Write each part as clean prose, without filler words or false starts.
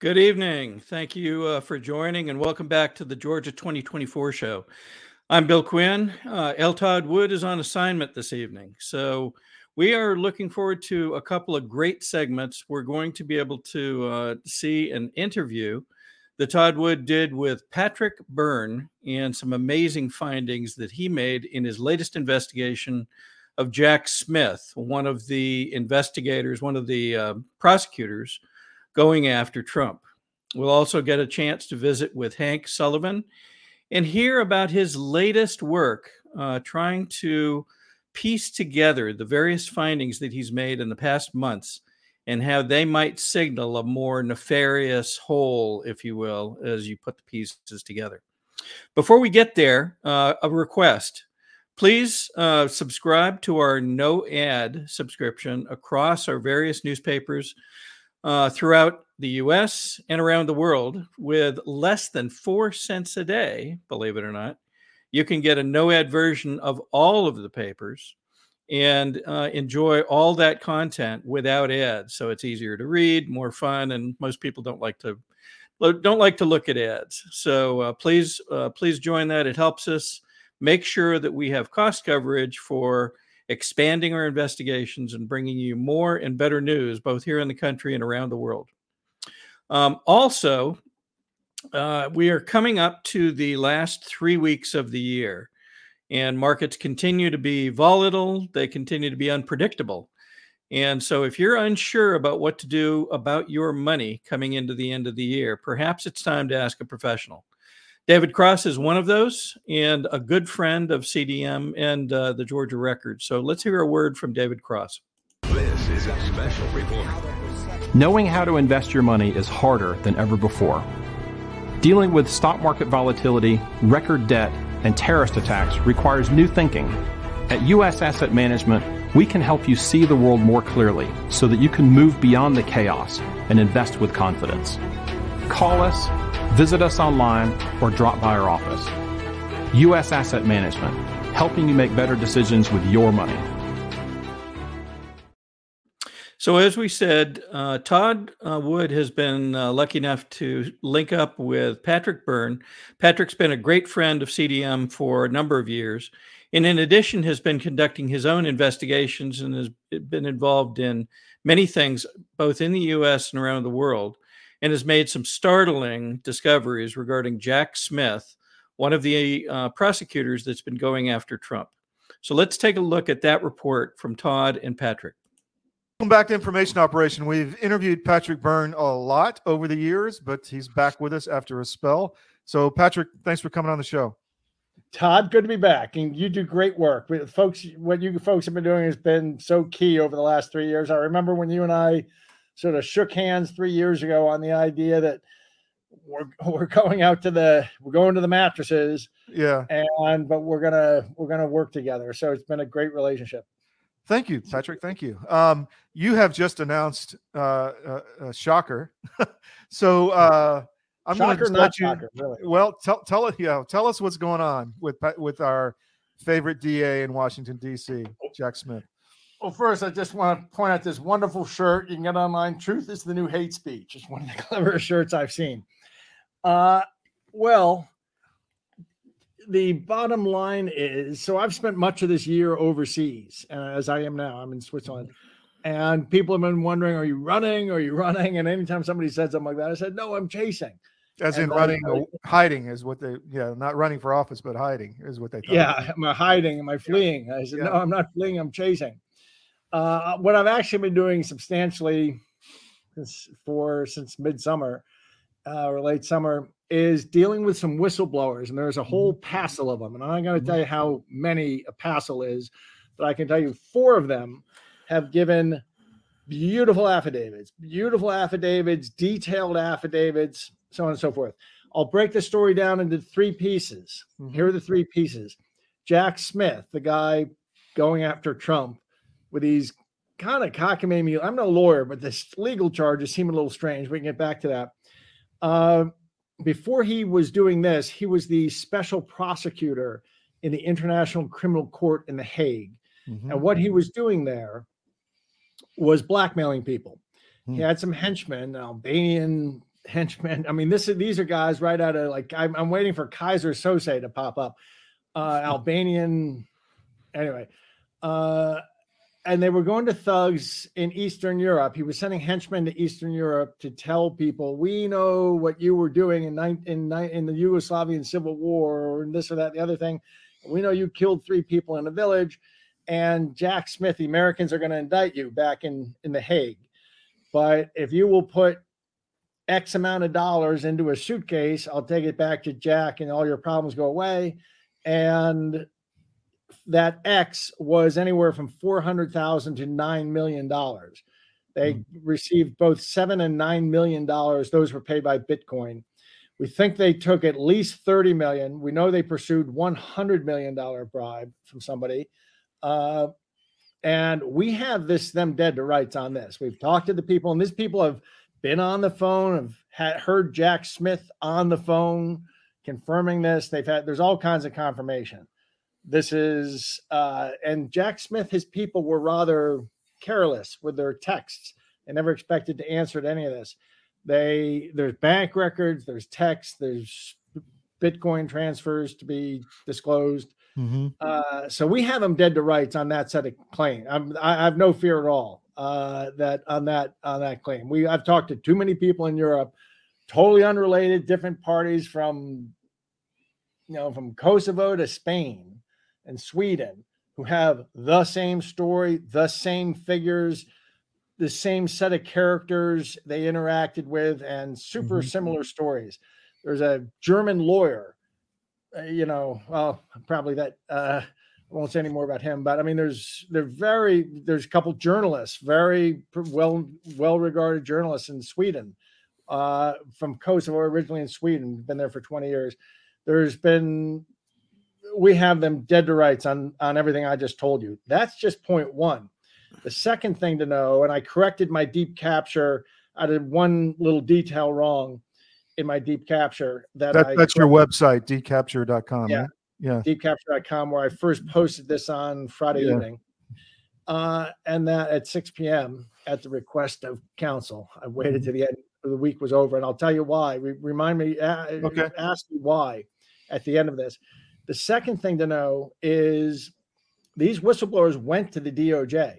Good evening. Thank you for joining and welcome back to the Georgia 2024 show. I'm Bill Quinn. L. Todd Wood is on assignment this evening. So we are looking forward to a couple of great segments. We're going to be able to see an interview that Todd Wood did with Patrick Byrne and some amazing findings that he made in his latest investigation of Jack Smith, one of the investigators, one of the prosecutors going after Trump. We'll also get a chance to visit with Hank Sullivan and hear about his latest work, trying to piece together the various findings that he's made in the past months and how they might signal a more nefarious whole, if you will, as you put the pieces together. Before we get there, a request. Please subscribe to our no ad subscription across our various newspapers throughout the U.S. and around the world. With less than 4 cents a day, believe it or not, you can get a no-ad version of all of the papers and enjoy all that content without ads. So it's easier to read, more fun, and most people don't like to look at ads. So please join that. It helps us make sure that we have cost coverage for expanding our investigations and bringing you more and better news, both here in the country and around the world. Also, we are coming up to the last 3 weeks of the year, and markets continue to be volatile. They continue to be unpredictable. And so if you're unsure about what to do about your money coming into the end of the year, perhaps it's time to ask a professional. David Cross is one of those and a good friend of CDM and the Georgia Record. So let's hear a word from David Cross. This is a special report. Knowing how to invest your money is harder than ever before. Dealing with stock market volatility, record debt, and terrorist attacks requires new thinking. At U.S. Asset Management, we can help you see the world more clearly so that you can move beyond the chaos and invest with confidence. Call us, visit us online, or drop by our office. U.S. Asset Management, helping you make better decisions with your money. So as we said, Todd Wood has been lucky enough to link up with Patrick Byrne. Patrick's been a great friend of CDM for a number of years, and in addition has been conducting his own investigations and has been involved in many things, both in the U.S. and around the world, and has made some startling discoveries regarding Jack Smith, one of the prosecutors that's been going after Trump. So let's take a look at that report from Todd and Patrick. Welcome back to Information Operation. We've interviewed Patrick Byrne a lot over the years, but he's back with us after a spell. So Patrick, thanks for coming on the show. Todd, good to be back. And you do great work. Folks, what you folks have been doing has been so key over the last 3 years. I remember when you and I sort of shook hands 3 years ago on the idea that we're going to the mattresses. Yeah. But we're gonna work together. So it's been a great relationship. Thank you, Patrick. Thank you. You have just announced a shocker. So I'm going to let you. Shocker, really. Well, tell us what's going on with our favorite DA in Washington D.C., Jack Smith. Well, first, I just want to point out this wonderful shirt. You can get online. Truth is the new hate speech. It's one of the cleverest shirts I've seen. Well, the bottom line is, so I've spent much of this year overseas, as I am now. I'm in Switzerland. And people have been wondering, are you running? Are you running? And anytime somebody said something like that, I said, no, I'm chasing. Hiding is what they, not running for office, but hiding is what they thought. Yeah, am I hiding? Am I fleeing? Yeah. I said, no, I'm not fleeing. I'm chasing. What I've actually been doing substantially since midsummer or late summer is dealing with some whistleblowers, and there's a whole passel of them. And I'm not going to tell you how many a passel is, but I can tell you 4 of them have given beautiful affidavits, detailed affidavits, so on and so forth. I'll break the story down into 3 pieces. Mm-hmm. Here are the 3 pieces. Jack Smith, the guy going after Trump, with these kind of cockamamie, I'm no lawyer, but this legal charges seem a little strange. We can get back to that. Before he was doing this, he was the special prosecutor in the International Criminal Court in The Hague. Mm-hmm. And what he was doing there was blackmailing people. Mm-hmm. He had some henchmen, Albanian henchmen. I mean, these are guys right out of, like, I'm waiting for Kaiser Sose to pop up. Albanian. Anyway. And they were going to thugs in Eastern Europe. He was sending henchmen to Eastern Europe to tell people, we know what you were doing in the Yugoslavian Civil War, and this or that, the other thing. We know you killed 3 people in a village, and Jack Smith, the Americans are going to indict you back in The Hague. But if you will put X amount of dollars into a suitcase, I'll take it back to Jack and all your problems go away. And that X was anywhere from $400,000 to $9 million. They received both $7 and $9 million. Those were paid by Bitcoin. We think they took at least $30 million. We know they pursued $100 million bribe from somebody. And we have them dead to rights on this. We've talked to the people, and these people have been on the phone, heard Jack Smith on the phone confirming this. There's all kinds of confirmation. This is, and Jack Smith, his people were rather careless with their texts. They never expected to answer to any of this. There's bank records, there's texts, there's Bitcoin transfers to be disclosed. Mm-hmm. So we have them dead to rights on that set of claim. I have no fear at all that on that claim. I've talked to too many people in Europe, totally unrelated, different parties from Kosovo to Spain and Sweden, who have the same story, the same figures, the same set of characters they interacted with, and super similar stories. There's a German lawyer, I won't say any more about him, but I mean, there's a couple journalists, very well-regarded journalists in Sweden, from Kosovo, originally in Sweden, been there for 20 years. We have them dead to rights on everything I just told you. That's just point one. The second thing to know, and I corrected my deep capture. I did one little detail wrong in my deep capture. That's your website, deepcapture.com. Yeah. Right? Yeah. Deepcapture.com, where I first posted this on Friday evening. And that at 6 p.m. at the request of counsel. I waited till the end of the week was over. And I'll tell you why. Remind me, ask me why at the end of this. The second thing to know is these whistleblowers went to the DOJ.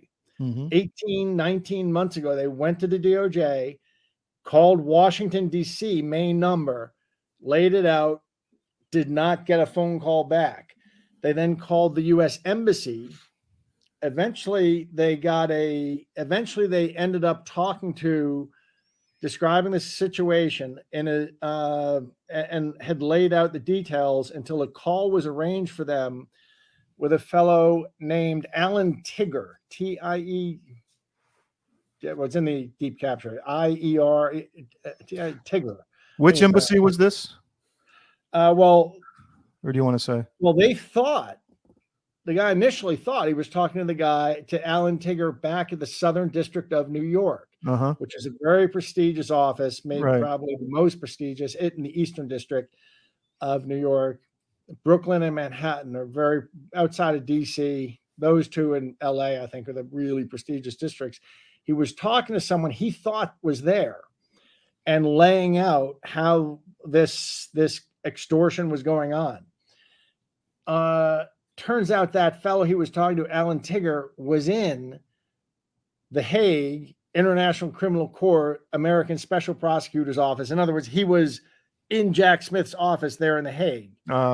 18, 19 months ago, they went to the DOJ, called Washington, D.C., main number, laid it out, did not get a phone call back. They then called the U.S. Embassy. Eventually they ended up talking to, describing the situation and had laid out the details until a call was arranged for them with a fellow named Alan Tigger, T-I-E, it's in the deep capture, I-E-R, Tigger. Which embassy was this? Or do you want to say? Well, the guy initially thought he was talking to Alan Tigger back at the Southern District of New York, which is a very prestigious office, probably the most prestigious in the Eastern District of New York. Brooklyn and Manhattan are very outside of DC. Those two in LA, I think, are the really prestigious districts. He was talking to someone he thought was there and laying out how this extortion was going on. Turns out that fellow he was talking to, Alan Tigger, was in The Hague International Criminal Court, American Special Prosecutor's Office. In other words, he was in Jack Smith's office there in The Hague,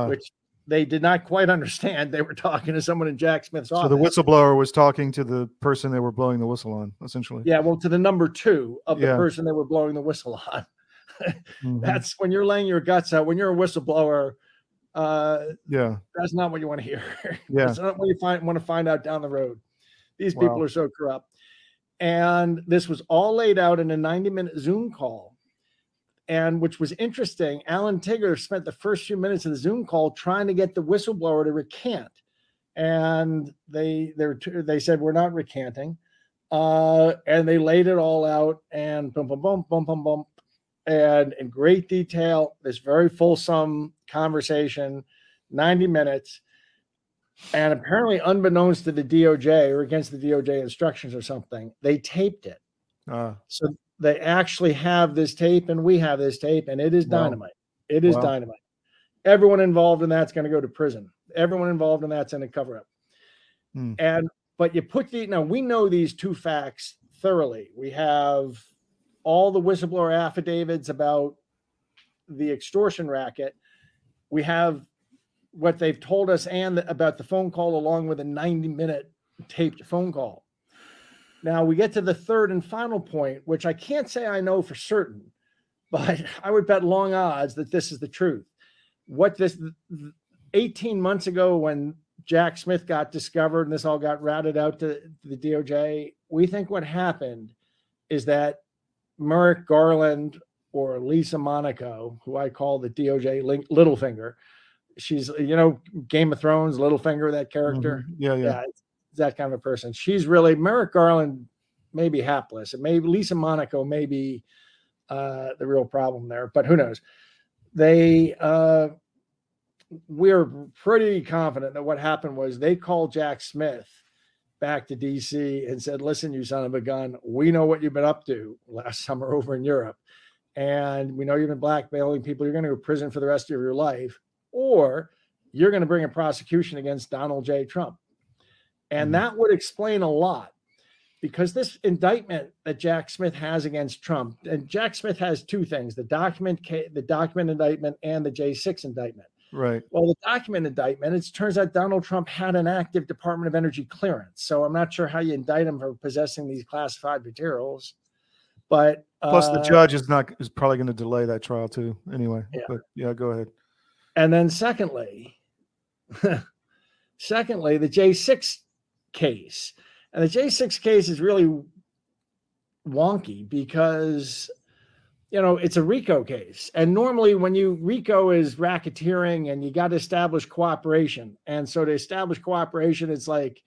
which they did not quite understand. They were talking to someone in Jack Smith's office. So the whistleblower was talking to the person they were blowing the whistle on, essentially. Yeah, well, to the number two of the person they were blowing the whistle on. That's when you're laying your guts out. When you're a whistleblower, that's not what you want to hear. That's not what you want to find out down the road. These people are so corrupt. And this was all laid out in a 90-minute Zoom call. And which was interesting, Alan Tigger spent the first few minutes of the Zoom call trying to get the whistleblower to recant. And they said, we're not recanting. And they laid it all out and boom, boom, boom, boom, boom, boom. And in great detail, this very fulsome conversation, 90 minutes. And apparently unbeknownst to the DOJ or against the DOJ instructions or something, they taped it. So they actually have this tape and we have this tape, and it is dynamite. Wow. It is dynamite. Everyone involved in that's going to go to prison. Everyone involved in that's in a cover up. And, but you put the, now we know these two facts thoroughly. We have all the whistleblower affidavits about the extortion racket. We have what they've told us and about the phone call, along with a 90-minute taped phone call. Now we get to the third and final point, which I can't say I know for certain, but I would bet long odds that this is the truth. What this 18 months ago, when Jack Smith got discovered and this all got routed out to the DOJ, we think what happened is that Merrick Garland or Lisa Monaco, who I call the DOJ Littlefinger, she's, you know, Game of Thrones, Littlefinger, that character. Yeah, that kind of a person. She's really, Merrick Garland may be hapless, and maybe Lisa Monaco may be the real problem there, but who knows? We're pretty confident that what happened was they called Jack Smith back to DC and said, listen, you son of a gun, we know what you've been up to last summer over in Europe. And we know you've been blackmailing people. You're going to go to prison for the rest of your life, or you're going to bring a prosecution against Donald J. Trump. And that would explain a lot, because this indictment that Jack Smith has against Trump, and Jack Smith has two things, the document indictment and the J6 indictment. Right. Well, the document indictment, it turns out Donald Trump had an active Department of Energy clearance. So I'm not sure how you indict him for possessing these classified materials. But plus the judge is probably going to delay that trial too anyway. Yeah. But yeah, go ahead. And then secondly, the J6 case. And the J6 case is really wonky because, you know, it's a RICO case. And normally when RICO is racketeering and you got to establish cooperation. And so to establish cooperation, it's like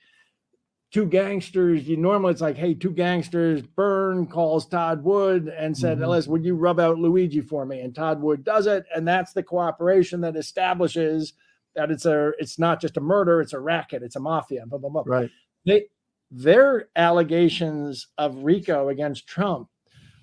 two gangsters. You normally, it's like, hey, two gangsters, Byrne calls Todd Wood and said, Ellis, would you rub out Luigi for me? And Todd Wood does it. And that's the cooperation that establishes that it's not just a murder, it's a racket, it's a mafia, blah, blah, blah. Right. Their allegations of RICO against Trump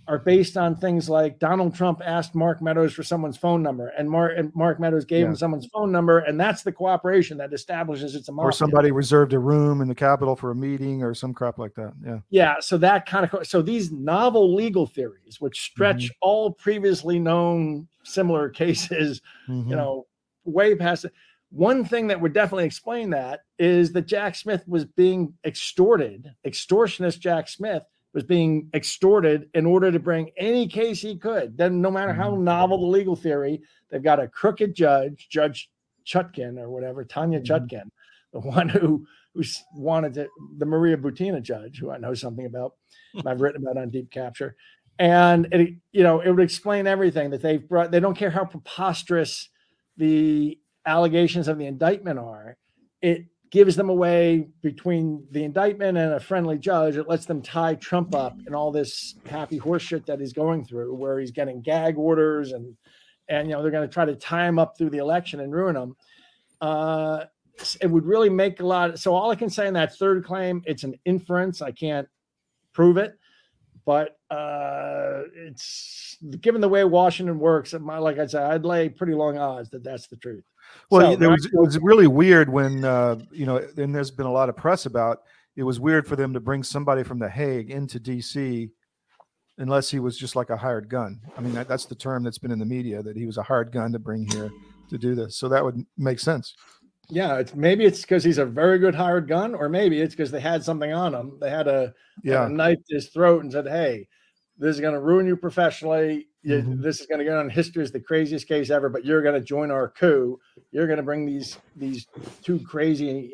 are based on things like Donald Trump asked Mark Meadows for someone's phone number, and Mark Meadows gave him someone's phone number, and that's the cooperation that establishes it's a mafia. Or somebody reserved a room in the Capitol for a meeting or some crap like that. Yeah. Yeah. So that kind of these novel legal theories, which stretch all previously known similar cases, you know, way past it. One thing that would definitely explain that is that Jack Smith was being extorted. Extortionist Jack Smith was being extorted in order to bring any case he could. Then no matter how novel the legal theory, they've got a crooked judge, Judge Chutkin or whatever, Tanya Chutkin, the one who wanted to, the Maria Butina judge, who I know something about, and I've written about on Deepcapture. And it, you know, it would explain everything that they've brought. They don't care how preposterous the allegations of the indictment are. It gives them away between the indictment and a friendly judge. It lets them tie Trump up in all this happy horseshit that he's going through, where he's getting gag orders and you know, they're going to try to tie him up through the election and ruin him. It would really make a lot. So all I can say in that third claim, it's an inference. I can't prove it, but it's, given the way Washington works, like I said, I'd lay pretty long odds that that's the truth. Well, so, it was really weird when, you know, and there's been a lot of press about, it was weird for them to bring somebody from The Hague into D.C. unless he was just like a hired gun. I mean, that's the term that's been in the media, that he was a hired gun to bring here to do this. So that would make sense. Yeah, maybe it's because he's a very good hired gun, or maybe it's because they had something on him. They had a knife to his throat and said, hey, this is going to ruin you professionally. This is going to go on history as the craziest case ever, but you're going to join our coup. You're going to bring these two crazy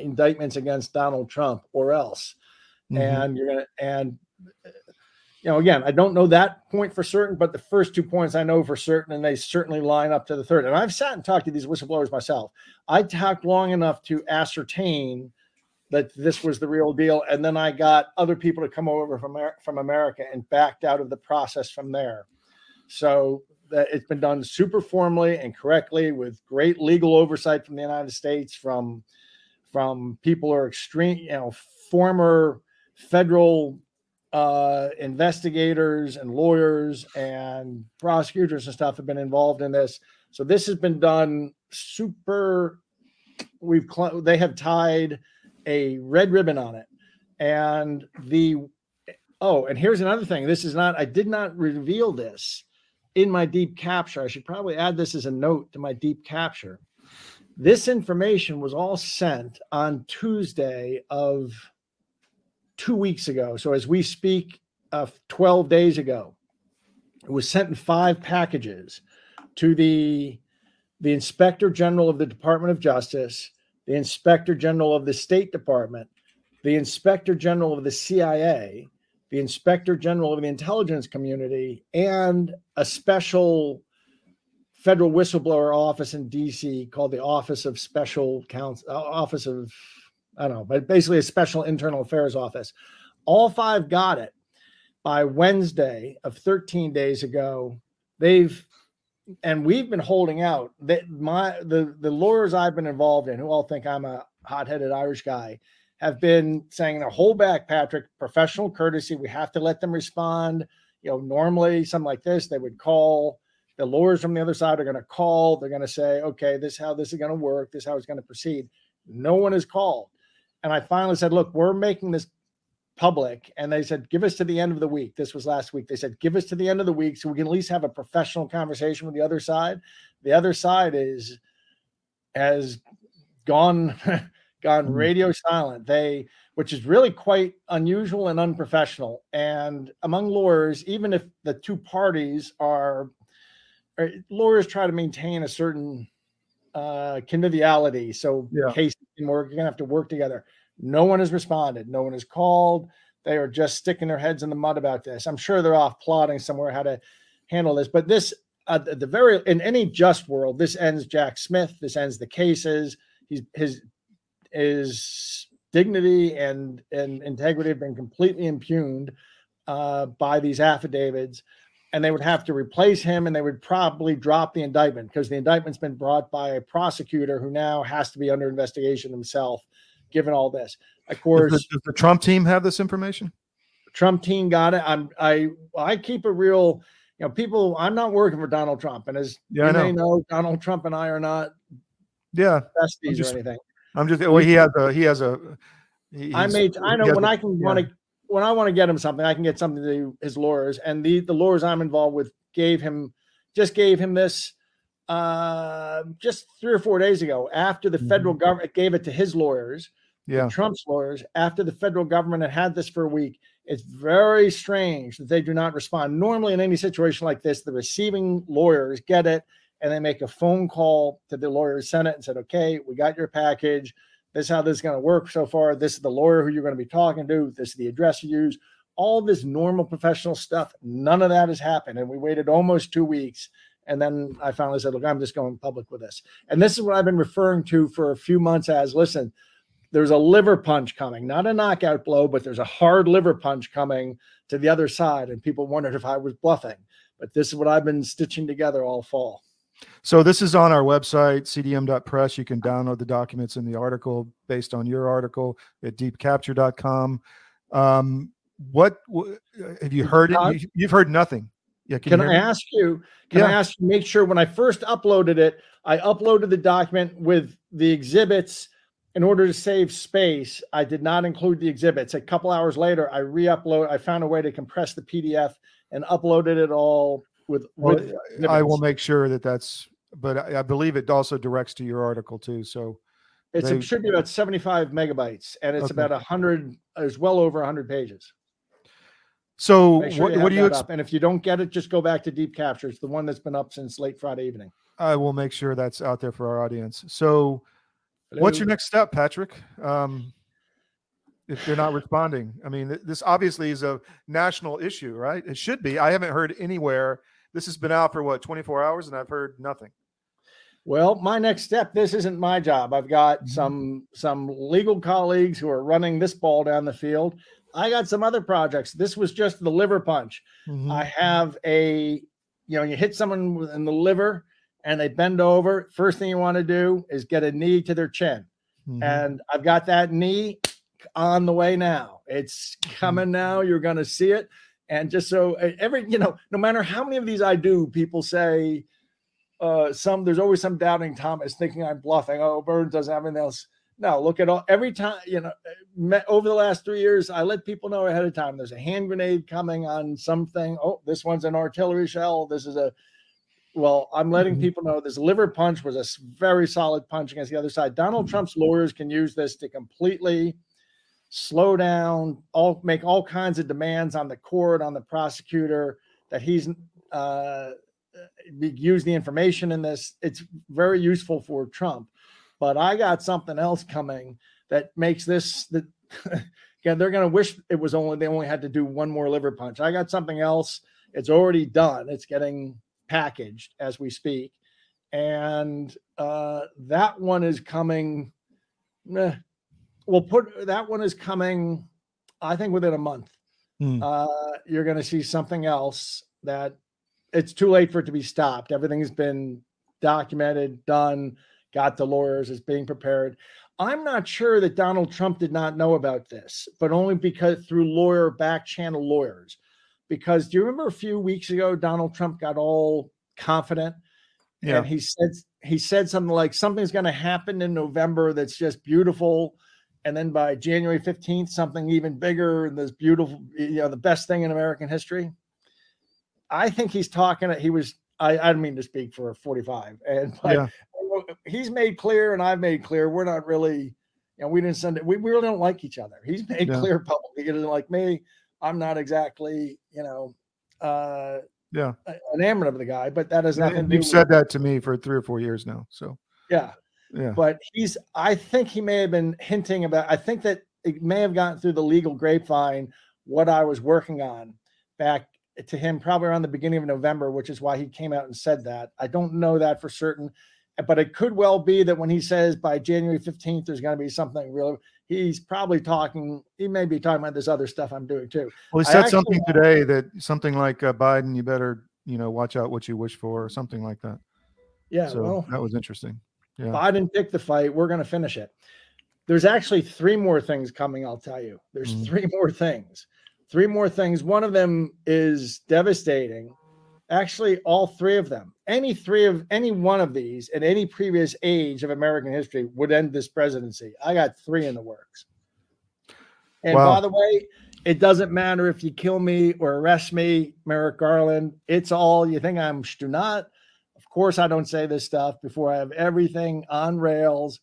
indictments against Donald Trump, or else. And you're going to, and, you know, again, I don't know that point for certain, but the first 2 points I know for certain, and they certainly line up to the third. And I've sat and talked to these whistleblowers myself. I talked long enough to ascertain that this was the real deal. And then I got other people to come over from America and backed out of the process from there. So that it's been done super formally and correctly, with great legal oversight from the United States, from people who are extreme, you know, former federal investigators and lawyers and prosecutors and stuff have been involved in this. So this has been done super. They have tied a red ribbon on it. And and here's another thing. This is not, I did not reveal this in my Deepcapture. I should probably add this as a note to my Deepcapture. This information was all sent on Tuesday of 2 weeks ago. So as we speak, 12 days ago, it was sent in 5 packages to the Inspector General of the Department of Justice, the Inspector General of the State Department, the Inspector General of the CIA, the Inspector General of the Intelligence Community, and a special federal whistleblower office in DC called the Office of Special Counsel, Office of, I don't know, but basically a special internal affairs office. All 5 got it by Wednesday of 13 days ago. We've been holding out that the lawyers I've been involved in, who all think I'm a hot-headed Irish guy, have been saying, "Now hold back, Patrick. Professional courtesy. We have to let them respond." You know, normally something like this, they would call. The lawyers from the other side are going to call. They're going to say, "Okay, this is how this is going to work. This is how it's going to proceed." No one has called, and I finally said, "Look, we're making this public," and they said, "Give us to the end of the week." This was last week. They said, "Give us to the end of the week so we can at least have a professional conversation with the other side." The other side has gone radio silent. Which is really quite unusual and unprofessional. And among lawyers, even if the two parties lawyers try to maintain a certain conviviality. So cases we're going to have to work together. No one has responded. No one has called. They are just sticking their heads in the mud about this. I'm sure they're off plotting somewhere how to handle this. But this, in any just world, this ends Jack Smith. This ends the cases. His dignity and integrity have been completely impugned by these affidavits. And they would have to replace him, and they would probably drop the indictment because the indictment's been brought by a prosecutor who now has to be under investigation himself, given all this. Of course, does the Trump team have this information? Trump team got it. I keep a real, people. I'm not working for Donald Trump, and as you may know, Donald Trump and I are not besties or anything. I'm just when I want to get him something, I can get something to his lawyers, and the lawyers I'm involved with gave him this just 3 or 4 days ago after the federal government gave it to his lawyers, Trump's lawyers, after the federal government had this for a week. It's very strange that they do not respond. Normally in any situation like this, the receiving lawyers get it and they make a phone call to the lawyer's senate and said, "Okay, we got your package. This is how this is going to work so far. This is the lawyer who you're going to be talking to. This is the address you use." All this normal professional stuff, none of that has happened. And we waited almost 2 weeks. And then I finally said, "Look, I'm just going public with this." And this is what I've been referring to for a few months as, listen, there's a liver punch coming, not a knockout blow, but there's a hard liver punch coming to the other side. And people wondered if I was bluffing. But this is what I've been stitching together all fall. So this is on our website, cdm.press. You can download the documents in the article based on your article at deepcapture.com. What have you heard? You've heard nothing. Yeah, can I ask you, make sure when I first uploaded it, I uploaded the document with the exhibits in order to save space. I did not include the exhibits. A couple hours later, I re-upload. I found a way to compress the PDF and uploaded it all. I will make sure but I believe it also directs to your article too. So it should be about 75 megabytes and it's about 100, it's well over 100 pages. So what do you expect? And if you don't get it, just go back to Deepcapture. It's the one that's been up since late Friday evening. I will make sure that's out there for our audience. So what's your next step, Patrick? If they're not responding, I mean, this obviously is a national issue, right? It should be. I haven't heard anywhere. This has been out for 24 hours and I've heard nothing. Well, my next step, this isn't my job. I've got some legal colleagues who are running this ball down the field. I got some other projects. This was just the liver punch. Mm-hmm. I have you hit someone in the liver and they bend over. First thing you want to do is get a knee to their chin. Mm-hmm. And I've got that knee on the way now. It's coming now. You're going to see it. And just so every, you know, no matter how many of these I do, people say there's always some doubting Thomas thinking I'm bluffing. Oh, Byrne doesn't have anything else. No, look at all, every time, you know, over the last 3 years, I let people know ahead of time, there's a hand grenade coming on something. Oh, this one's an artillery shell. This is a, well, I'm letting people know this liver punch was a very solid punch against the other side. Donald Trump's lawyers can use this to completely slow down, make all kinds of demands on the court, on the prosecutor, that he's used the information in this. It's very useful for Trump. But I got something else coming that makes this that again, they're going to wish it was they only had to do one more liver punch. I got something else. It's already done. It's getting packaged as we speak. And that one is coming. I think within a month. You're going to see something else that it's too late for it to be stopped. Everything has been documented, done. Got the lawyers, is being prepared. I'm not sure that Donald Trump did not know about this, but only because through back channel lawyers. Because do you remember a few weeks ago, Donald Trump got all confident? Yeah. And he said something like, something's going to happen in November that's just beautiful. And then by January 15th, something even bigger and this beautiful, you know, the best thing in American history. I think he's talking, I didn't mean to speak for 45. He's made clear and I've made clear we're not really, you know, we didn't send it. We really don't like each other. He's made clear publicly. He doesn't like me. I'm not exactly, you know, enamored of the guy, but that has nothing to do with. You've said that to me for 3 or 4 years now. So, yeah. But I think he may have been hinting about, I think that it may have gotten through the legal grapevine what I was working on back to him probably around the beginning of November, which is why he came out and said that. I don't know that for certain. But it could well be that when he says by January 15th, there's going to be something real, he's probably talking, he may be talking about this other stuff I'm doing too. Well, he said something today that something like Biden, you better, you know, watch out what you wish for or something like that. Yeah. So that was interesting. Yeah. Biden picked the fight. We're going to finish it. There's actually three more things coming. I'll tell you, there's three more things. One of them is devastating. Actually, all three of them, any one of these at any previous age of American history would end this presidency. I got three in the works. And by the way, it doesn't matter if you kill me or arrest me, Merrick Garland. It's all you think I'm not. Of course, I don't say this stuff before I have everything on rails,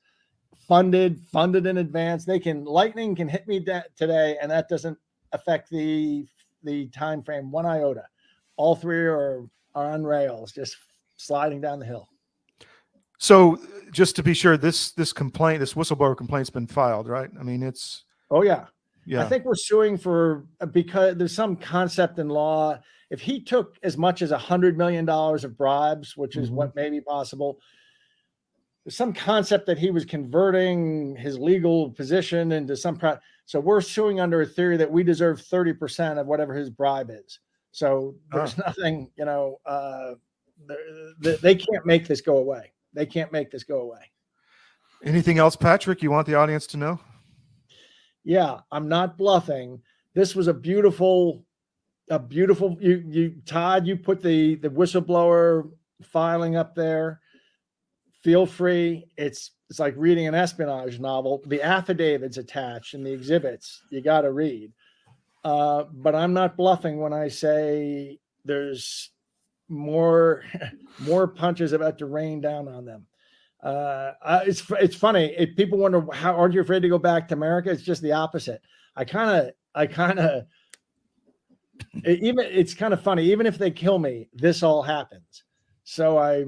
funded in advance. Lightning can hit me today, and that doesn't affect the time frame one iota. All three are on rails, just sliding down the hill. So just to be sure, this whistleblower complaint's been filed, right? I mean, it's... Oh, yeah. I think we're suing because there's some concept in law. If he took as much as $100 million of bribes, which is what may be possible, there's some concept that he was converting his legal position into some... So we're suing under a theory that we deserve 30% of whatever his bribe is. So there's nothing, you know, they can't make this go away. Anything else, Patrick, you want the audience to know? Yeah, I'm not bluffing. This was a beautiful, you Todd, you put the whistleblower filing up there. Feel free. It's like reading an espionage novel. The affidavits attached and the exhibits you got to read. But I'm not bluffing when I say there's more punches about to rain down on them. It's funny. If people wonder how aren't you afraid to go back to America, it's just the opposite. I kind of even it's kind of funny. Even if they kill me, this all happens. So I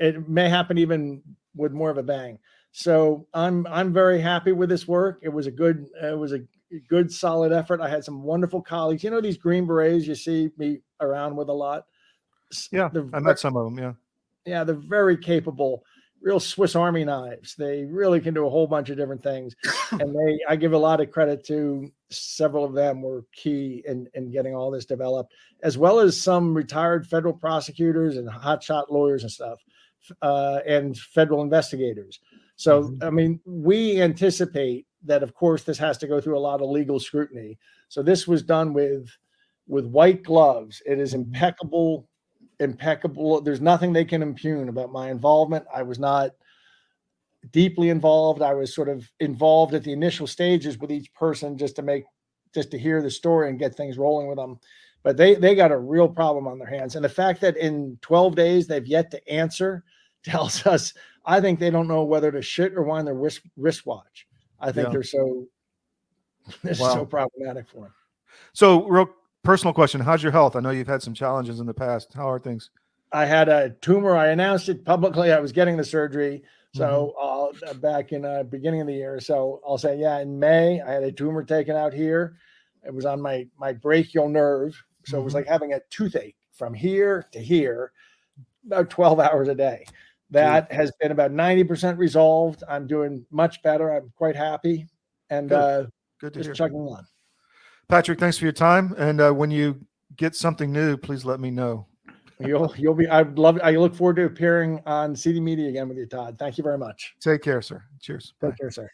it may happen even with more of a bang. So I'm very happy with this work. It was a good solid effort. I had some wonderful colleagues. You know, these Green Berets you see me around with a lot. Yeah, I met some of them, yeah. Yeah, they're very capable, real Swiss Army knives. They really can do a whole bunch of different things. And I give a lot of credit to several of them were key in getting all this developed, as well as some retired federal prosecutors and hotshot lawyers and stuff, and federal investigators. So, I mean, we anticipate that, of course, this has to go through a lot of legal scrutiny. So this was done with white gloves. It is impeccable, impeccable. There's nothing they can impugn about my involvement. I was not deeply involved. I was sort of involved at the initial stages with each person just to hear the story and get things rolling with them. But they got a real problem on their hands. And the fact that in 12 days they've yet to answer tells us, I think they don't know whether to shit or wind their wristwatch. I think they're so problematic for them. So real personal question. How's your health? I know you've had some challenges in the past. How are things? I had a tumor. I announced it publicly. I was getting the surgery. So back in the beginning of the year. So I'll say, in May, I had a tumor taken out here. It was on my brachial nerve. So it was like having a toothache from here to here, about 12 hours a day. That has been about 90% resolved. I'm doing much better. I'm quite happy. And good to just hear. Chugging on. Patrick, thanks for your time. And when you get something new, please let me know. You'll be. I look forward to appearing on CD Media again with you, Todd. Thank you very much. Take care, sir. Cheers. Take care, sir.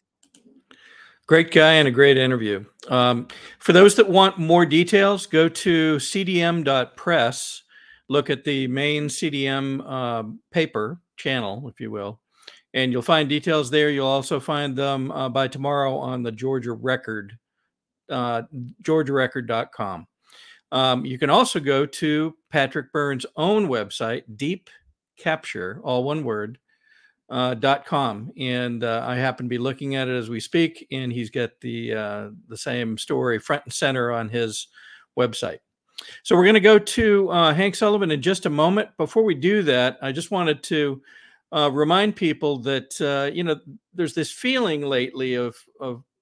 Great guy and a great interview. For those that want more details, go to cdm.press. Look at the main CDM paper channel, if you will, and you'll find details there. You'll also find them by tomorrow on the Georgia Record, georgiarecord.com. You can also go to Patrick Byrne's own website, Deepcapture, all one word, .com. And I happen to be looking at it as we speak, and he's got the same story front and center on his website. So we're going to go to Hank Sullivan in just a moment. Before we do that, I just wanted to remind people that, there's this feeling lately of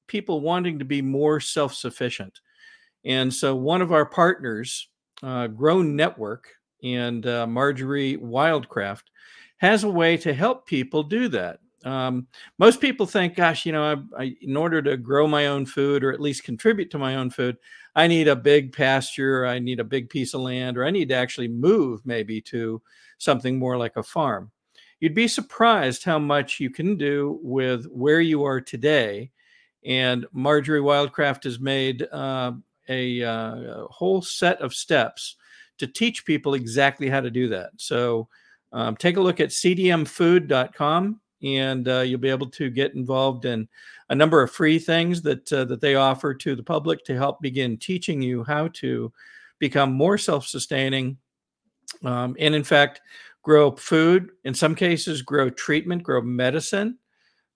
people wanting to be more self-sufficient. And so one of our partners, Grow Network and Marjorie Wildcraft, has a way to help people do that. Most people think, gosh, I, in order to grow my own food or at least contribute to my own food, I need a big pasture, I need a big piece of land, or I need to actually move maybe to something more like a farm. You'd be surprised how much you can do with where you are today. And Marjorie Wildcraft has made a whole set of steps to teach people exactly how to do that. So take a look at cdmfood.com and you'll be able to get involved in a number of free things that they offer to the public to help begin teaching you how to become more self-sustaining and, in fact, grow food, in some cases grow treatment, grow medicine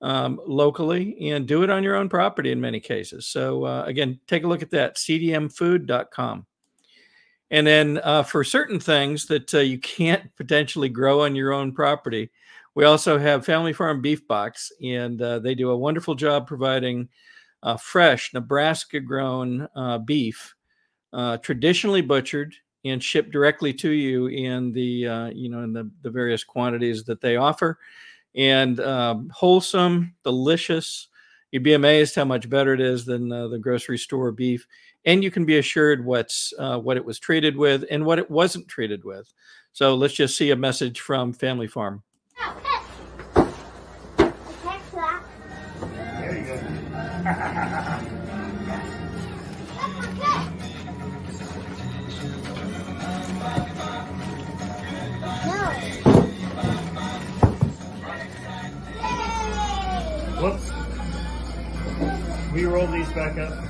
locally, and do it on your own property in many cases. So again, take a look at that, cdmfood.com. And then for certain things that you can't potentially grow on your own property, we also have Family Farm Beef Box, and they do a wonderful job providing fresh Nebraska-grown beef, traditionally butchered and shipped directly to you in the various quantities that they offer. And wholesome, delicious. You'd be amazed how much better it is than the grocery store beef. And you can be assured what it was treated with and what it wasn't treated with. So let's just see a message from Family Farm. There you go. Whoops. We roll these back up.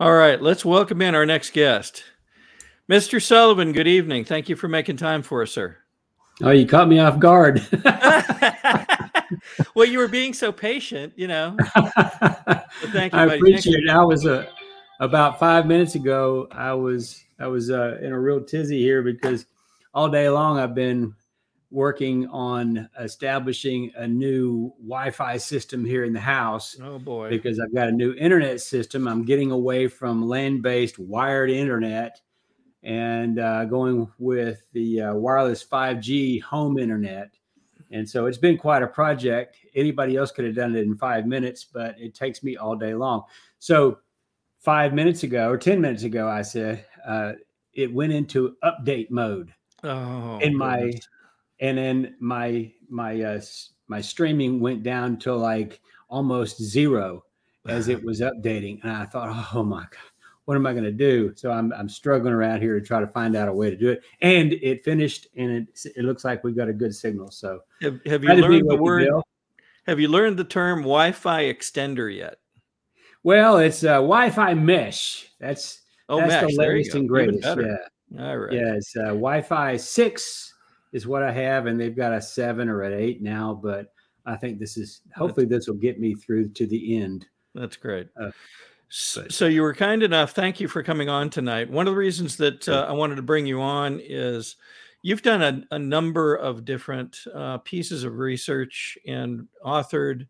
All right, let's welcome in our next guest. Mr. Sullivan, good evening. Thank you for making time for us, sir. Oh, you caught me off guard. Well, you were being so patient, Well, thank you, buddy. I appreciate it. I was about 5 minutes ago. I was in a real tizzy here because all day long I've been working on establishing a new Wi-Fi system here in the house. Oh boy! Because I've got a new internet system. I'm getting away from land-based wired internet and going with the wireless 5G home internet. And so it's been quite a project. Anybody else could have done it in 5 minutes, but it takes me all day long. So 5 minutes ago or 10 minutes ago, I said it went into update mode and then my streaming went down to like almost zero as it was updating. And I thought, oh my God, what am I going to do? So I'm struggling around here to try to find out a way to do it. And it finished, and it looks like we've got a good signal. So have you learned the word? Have you learned the term Wi-Fi extender yet? Well, it's Wi-Fi mesh. That's the latest and greatest. Yeah. All right. Yeah, it's Wi-Fi 6 is what I have, and they've got a 7 or an 8 now. But I think this will get me through to the end. That's great. So you were kind enough. Thank you for coming on tonight. One of the reasons that I wanted to bring you on is you've done a number of different pieces of research and authored,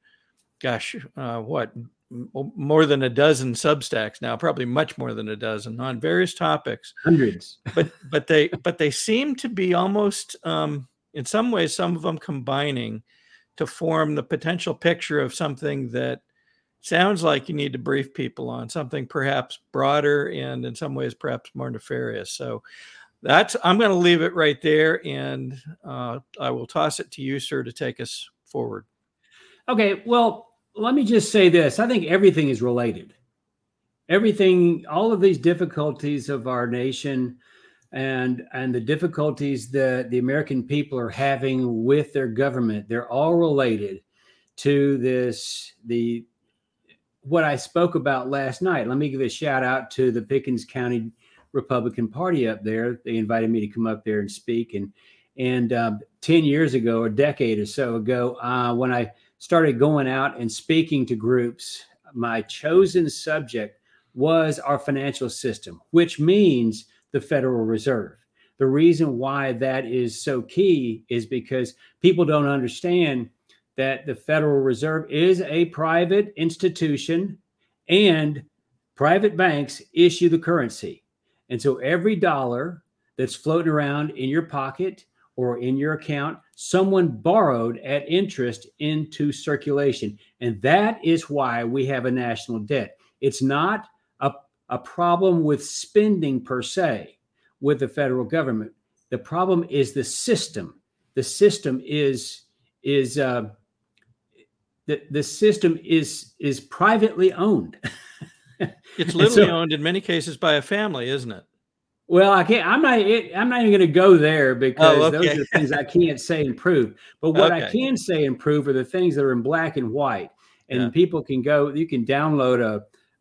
more than a dozen Substacks now, probably much more than a dozen on various topics. Hundreds. But they seem to be almost, in some ways, some of them combining to form the potential picture of something that sounds like you need to brief people on something perhaps broader and in some ways perhaps more nefarious. So I'm going to leave it right there, and I will toss it to you, sir, to take us forward. Okay, well, let me just say this. I think everything is related. Everything, all of these difficulties of our nation and the difficulties that the American people are having with their government, they're all related to what I spoke about last night. Let me give a shout out to the Pickens County Republican Party up there. They invited me to come up there and speak. And 10 years ago, a decade or so ago, when I started going out and speaking to groups, my chosen subject was our financial system, which means the Federal Reserve. The reason why that is so key is because people don't understand that the Federal Reserve is a private institution and private banks issue the currency. And so every dollar that's floating around in your pocket or in your account, someone borrowed at interest into circulation. And that is why we have a national debt. It's not a problem with spending per se with the federal government. The problem is the system. The system The system is privately owned. It's literally owned in many cases by a family, isn't it? Well, I'm not even going to go there because those are the things I can't say and prove. But what I can say and prove are the things that are in black and white. And people can go. You can download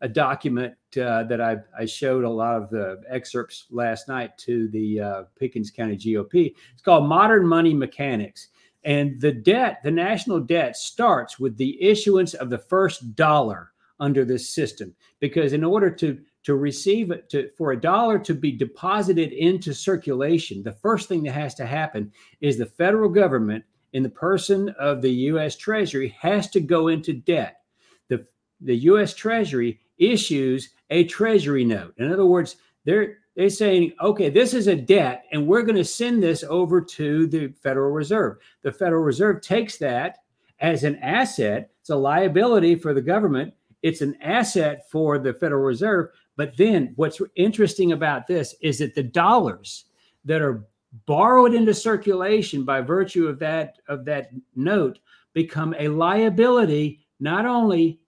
a document that I showed a lot of the excerpts last night to the Pickens County GOP. It's called Modern Money Mechanics. And the national debt starts with the issuance of the first dollar under this system, because in order to receive it, for a dollar to be deposited into circulation, the first thing that has to happen is the federal government in the person of the U.S. Treasury has to go into debt. The U.S. Treasury issues a Treasury note. In other words, they're saying, okay, this is a debt, and we're going to send this over to the Federal Reserve. The Federal Reserve takes that as an asset. It's a liability for the government. It's an asset for the Federal Reserve. But then what's interesting about this is that the dollars that are borrowed into circulation by virtue of that note become a liability, not only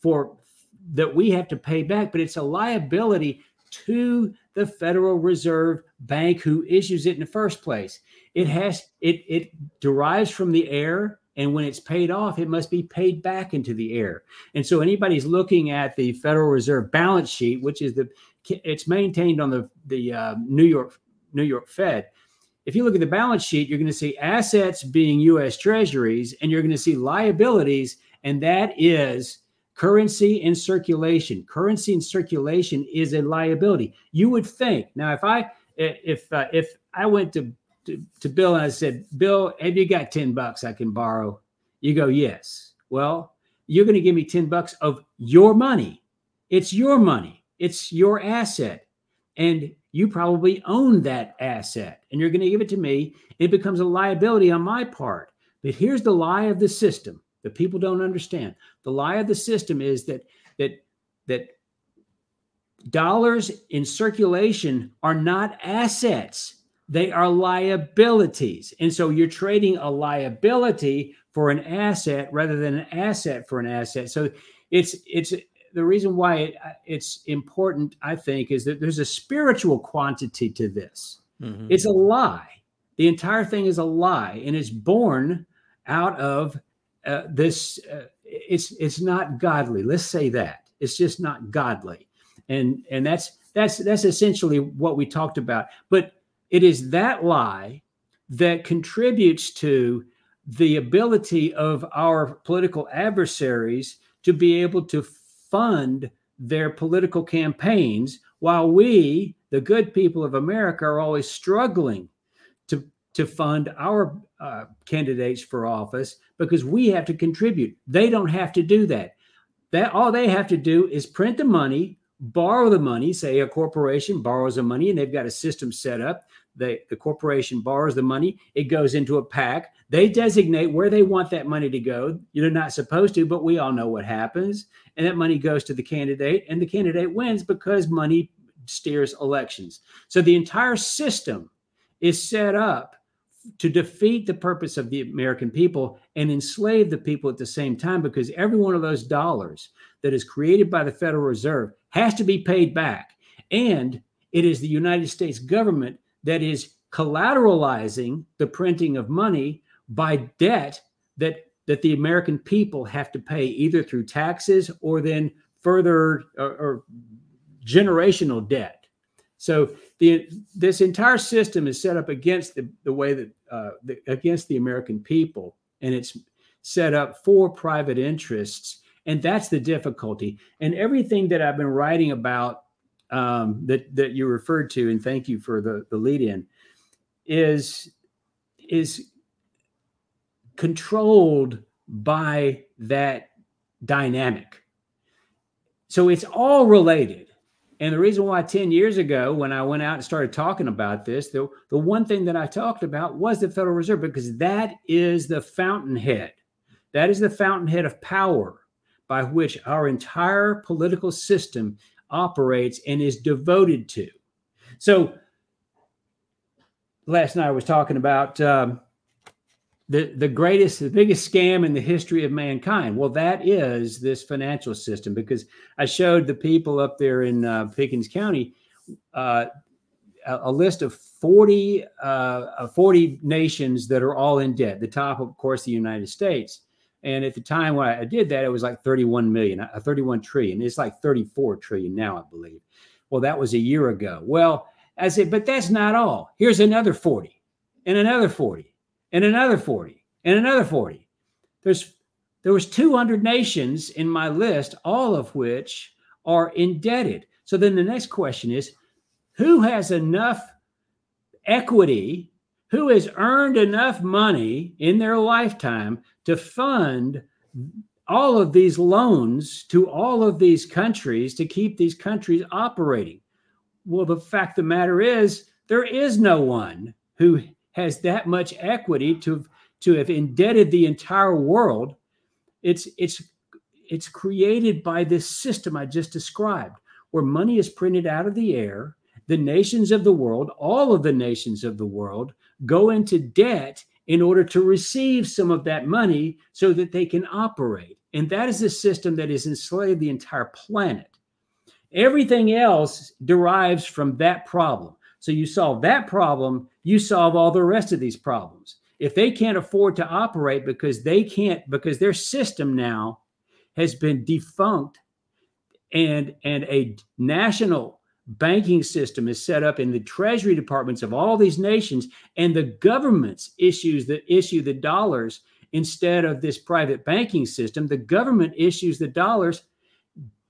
for that we have to pay back, but it's a liability to the Federal Reserve Bank who issues it in the first place. It derives from the air, and when it's paid off, it must be paid back into the air. And so anybody's looking at the Federal Reserve balance sheet, which is it's maintained on the New York Fed. If you look at the balance sheet, you're going to see assets being U.S. Treasuries, and you're going to see liabilities, and that is currency in circulation. Currency in circulation is a liability. You would think. Now, if I went to Bill and I said, Bill, have you got $10 I can borrow? You go, yes. Well, you're going to give me $10 of your money. It's your money. It's your asset. And you probably own that asset. And you're going to give it to me. It becomes a liability on my part. Here's the lie of the system that people don't understand. The lie of the system is that dollars in circulation are not assets. They are liabilities. And so you're trading a liability for an asset rather than an asset for an asset. So it's the reason why it's important, I think, is that there's a spiritual quantity to this. Mm-hmm. It's a lie. The entire thing is a lie, and it's born out of this. It's not godly. Let's say that. It's just not godly. And that's essentially what we talked about. But it is that lie that contributes to the ability of our political adversaries to be able to fund their political campaigns while we, the good people of America, are always struggling to fund our candidates for office because we have to contribute. They don't have to do that. All they have to do is print the money, borrow the money. Say a corporation borrows the money and they've got a system set up. The corporation borrows the money. It goes into a PAC. They designate where they want that money to go. You're not supposed to, but we all know what happens. And that money goes to the candidate, and the candidate wins because money steers elections. So the entire system is set up to defeat the purpose of the American people and enslave the people at the same time, because every one of those dollars that is created by the Federal Reserve has to be paid back. And it is the United States government that is collateralizing the printing of money by debt that the American people have to pay either through taxes or then further or generational debt. So this entire system is set up against the way that against the American people, and it's set up for private interests. And that's the difficulty. And everything that I've been writing about that you referred to, and thank you for the lead in, is controlled by that dynamic. So it's all related. And the reason why 10 years ago, when I went out and started talking about this, the one thing that I talked about was the Federal Reserve, because that is the fountainhead. That is the fountainhead of power by which our entire political system operates and is devoted to. So last night I was talking about the biggest scam in the history of mankind. Well, that is this financial system, because I showed the people up there in Pickens County a list of 40 nations that are all in debt. The top, of course, the United States. And at the time when I did that, it was like 31 trillion. It's like 34 trillion now, I believe. Well, that was a year ago. Well, I said, but that's not all. Here's another 40 and another 40 and another 40 and another 40. There was 200 nations in my list, all of which are indebted. So then the next question is, who has enough equity, who has earned enough money in their lifetime to fund all of these loans to all of these countries to keep these countries operating? Well, the fact of the matter is, there is no one who has that much equity to have indebted the entire world. It's created by this system I just described, where money is printed out of the air. The nations of the world, all of the nations of the world, go into debt in order to receive some of that money so that they can operate. And that is the system that has enslaved the entire planet. Everything else derives from that problem. So you solve that problem, you solve all the rest of these problems. If they can't afford to operate because their system now has been defunct, and a national banking system is set up in the treasury departments of all these nations, and the governments issue the dollars instead of this private banking system. The government issues the dollars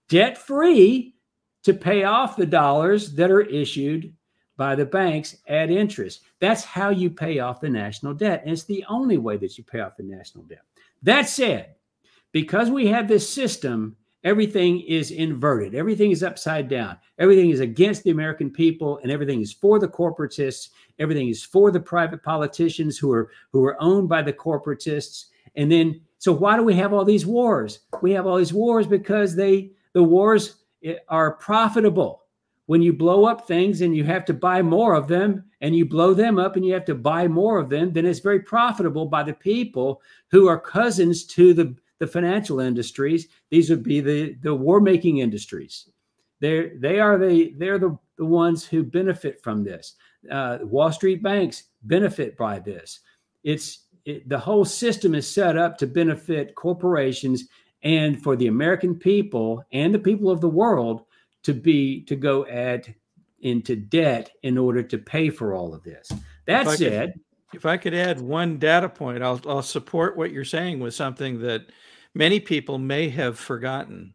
debt-free to pay off the dollars that are issued by the banks at interest. That's how you pay off the national debt, and it's the only way that you pay off the national debt. That said, because we have this system, Everything is inverted. Everything is upside down. Everything is against the American people, and everything is for the corporatists. Everything is for the private politicians who are owned by the corporatists. And then, so why do we have all these wars? We have all these wars because the wars are profitable. When you blow up things and you have to buy more of them, and you blow them up and you have to buy more of them, then it's very profitable by the people who are cousins to the financial industries. These would be the war-making industries. They're the ones who benefit from this. Wall Street banks benefit by this. The whole system is set up to benefit corporations and for the American people and the people of the world to go into debt in order to pay for all of this. That said, if I could add one data point, I'll support what you're saying with something that many people may have forgotten.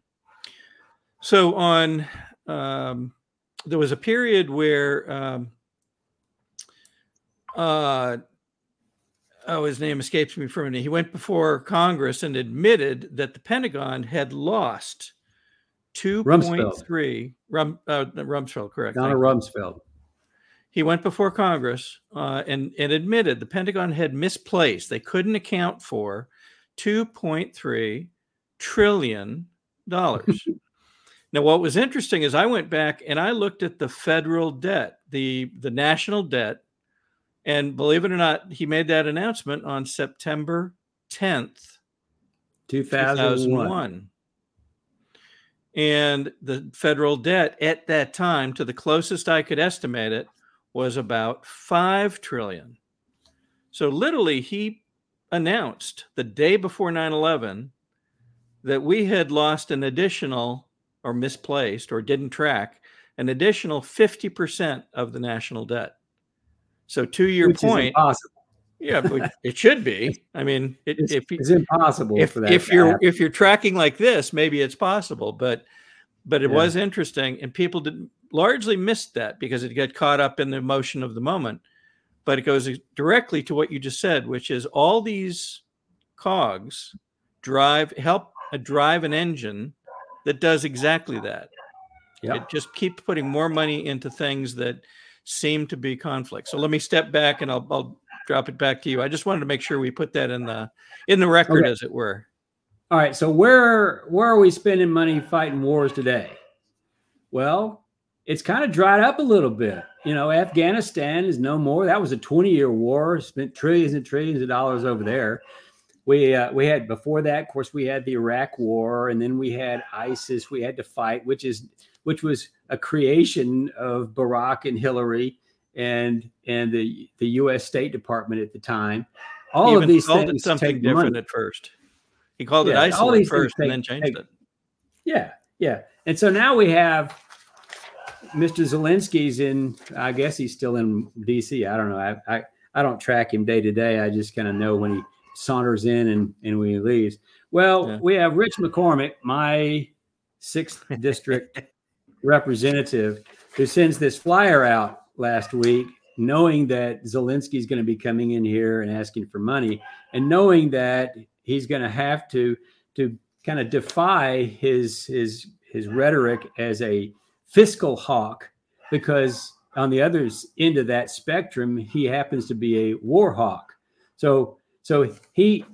So on, there was a period where his name escapes me for a minute. He went before Congress and admitted that the Pentagon had lost 2.3 Rumsfeld, correct? Donald Rumsfeld. He went before Congress and admitted the Pentagon had misplaced. They couldn't account for $2.3 trillion. Now, what was interesting is I went back and I looked at the federal debt, the national debt. And believe it or not, he made that announcement on September 10th, 2001. And the federal debt at that time, to the closest I could estimate it, was about $5 trillion. So literally, he announced the day before 9/11 that we had lost an additional, or misplaced, or didn't track, an additional 50% of the national debt. So to your point, is impossible. Yeah, but it should be. I mean, it's impossible. If you're tracking like this, maybe it's possible, but it was interesting, and people didn't largely missed that because it got caught up in the emotion of the moment. But it goes directly to what you just said, which is all these cogs drive an engine that does exactly that. Yeah. It just keeps putting more money into things that seem to be conflict. So let me step back and I'll drop it back to you. I just wanted to make sure we put that in the record, okay, as it were. All right. So where are we spending money fighting wars today? Well, it's kind of dried up a little bit. You know, Afghanistan is no more. That was a 20-year war. Spent trillions and trillions of dollars over there. We had before that, of course, we had the Iraq War, and then we had ISIS. We had to fight, which was a creation of Barack and Hillary and the U.S. State Department at the time. All of these things something different money. At first. He called it ISIL at first and then changed it. Yeah. And so now we have Mr. Zelensky's in, I guess he's still in D.C. I don't know. I don't track him day to day. I just kind of know when he saunters in and when he leaves. Well, We have Rich McCormick, my 6th district representative, who sends this flyer out last week, knowing that Zelensky's going to be coming in here and asking for money, and knowing that he's going to have to kind of defy his rhetoric as a fiscal hawk, because on the other end of that spectrum, he happens to be a war hawk. So he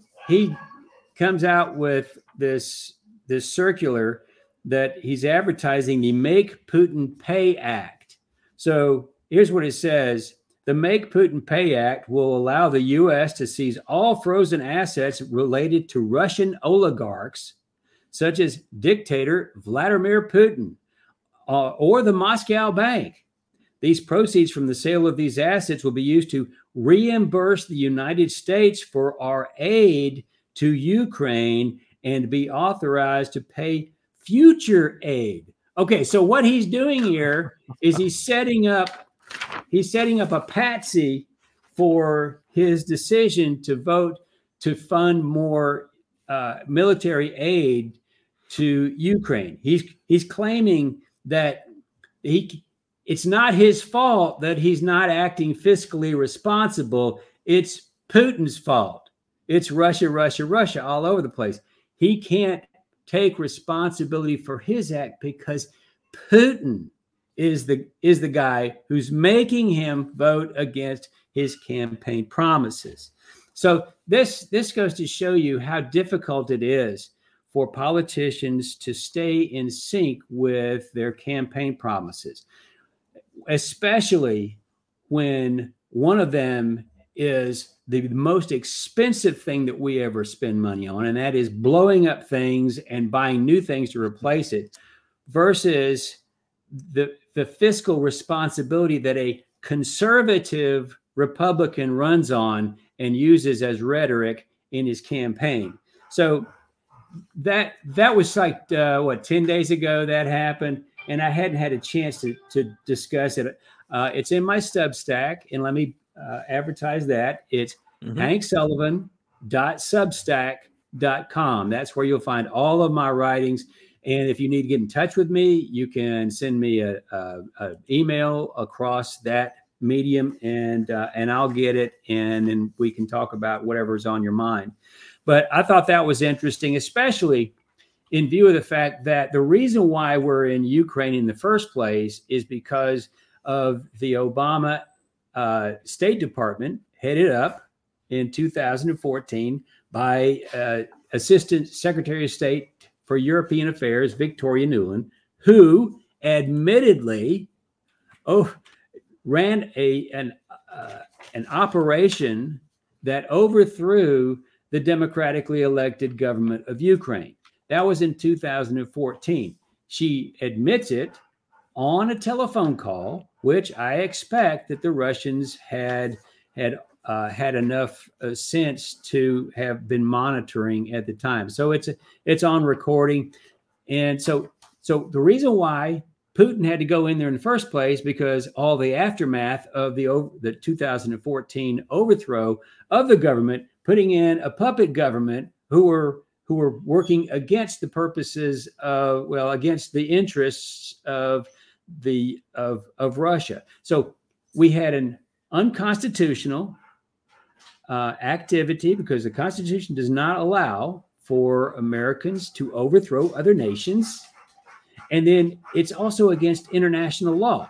comes out with this circular that he's advertising, the Make Putin Pay Act. So here's what it says. The Make Putin Pay Act will allow the U.S. to seize all frozen assets related to Russian oligarchs, such as dictator Vladimir Putin or the Moscow Bank. These proceeds from the sale of these assets will be used to reimburse the United States for our aid to Ukraine and be authorized to pay future aid. Okay, so what he's doing here is he's setting up a patsy for his decision to vote to fund more military aid to Ukraine. He's claiming that it's not his fault that he's not acting fiscally responsible. It's Putin's fault. It's Russia, Russia, Russia all over the place. He can't take responsibility for his act, because Putin is the guy who's making him vote against his campaign promises. So this goes to show you how difficult it is for politicians to stay in sync with their campaign promises, especially when one of them is the most expensive thing that we ever spend money on, and that is blowing up things and buying new things to replace it, versus the fiscal responsibility that a conservative Republican runs on and uses as rhetoric in his campaign. So that was like, 10 days ago that happened, and I hadn't had a chance to discuss it. It's in my Substack, and let me advertise that. It's hanksullivan.substack.com. That's where you'll find all of my writings. And if you need to get in touch with me, you can send me an email across that medium, and I'll get it, and then we can talk about whatever's on your mind. But I thought that was interesting, especially in view of the fact that the reason why we're in Ukraine in the first place is because of the Obama State Department, headed up in 2014 by Assistant Secretary of State for European Affairs, Victoria Nuland, who admittedly ran an operation that overthrew the democratically elected government of Ukraine. That was in 2014. She admits it on a telephone call, which I expect that the Russians had enough sense to have been monitoring at the time. So it's on recording. And so the reason why Putin had to go in there in the first place, because all the aftermath of the 2014 overthrow of the government, putting in a puppet government who were working against the purposes of, against the interests of Russia. So we had an unconstitutional activity, because the Constitution does not allow for Americans to overthrow other nations. And then it's also against international law.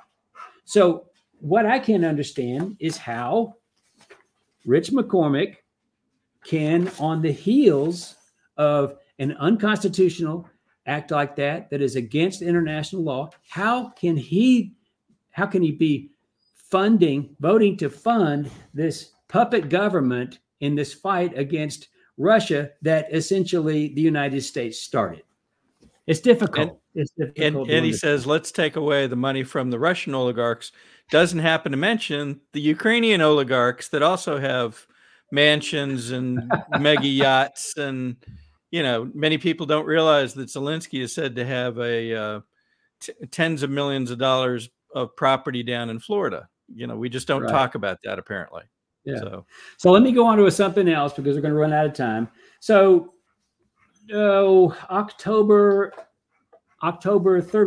So what I can't understand is how Rich McCormick can, on the heels of an unconstitutional act like that is against international law, how can he be voting to fund this puppet government in this fight against Russia that essentially the United States started? It's difficult. And he says, let's take away the money from the Russian oligarchs. Doesn't happen to mention the Ukrainian oligarchs that also have mansions and mega yachts. And, many people don't realize that Zelensky is said to have tens of millions of dollars of property down in Florida. We just don't talk about that, apparently. Yeah. So let me go on to something else, because we're going to run out of time. So third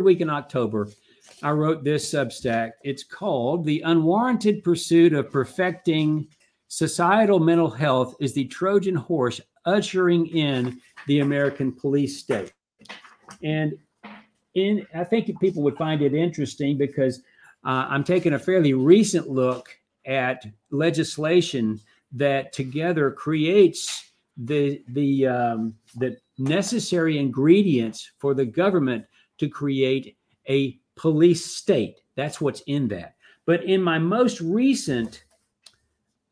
week in October, I wrote this Substack. It's called "The Unwarranted Pursuit of Perfecting Societal Mental Health is the Trojan Horse Ushering in the American Police State." And I think people would find it interesting, because I'm taking a fairly recent look at legislation that together creates the necessary ingredients for the government to create a police state. That's what's in that. But in my most recent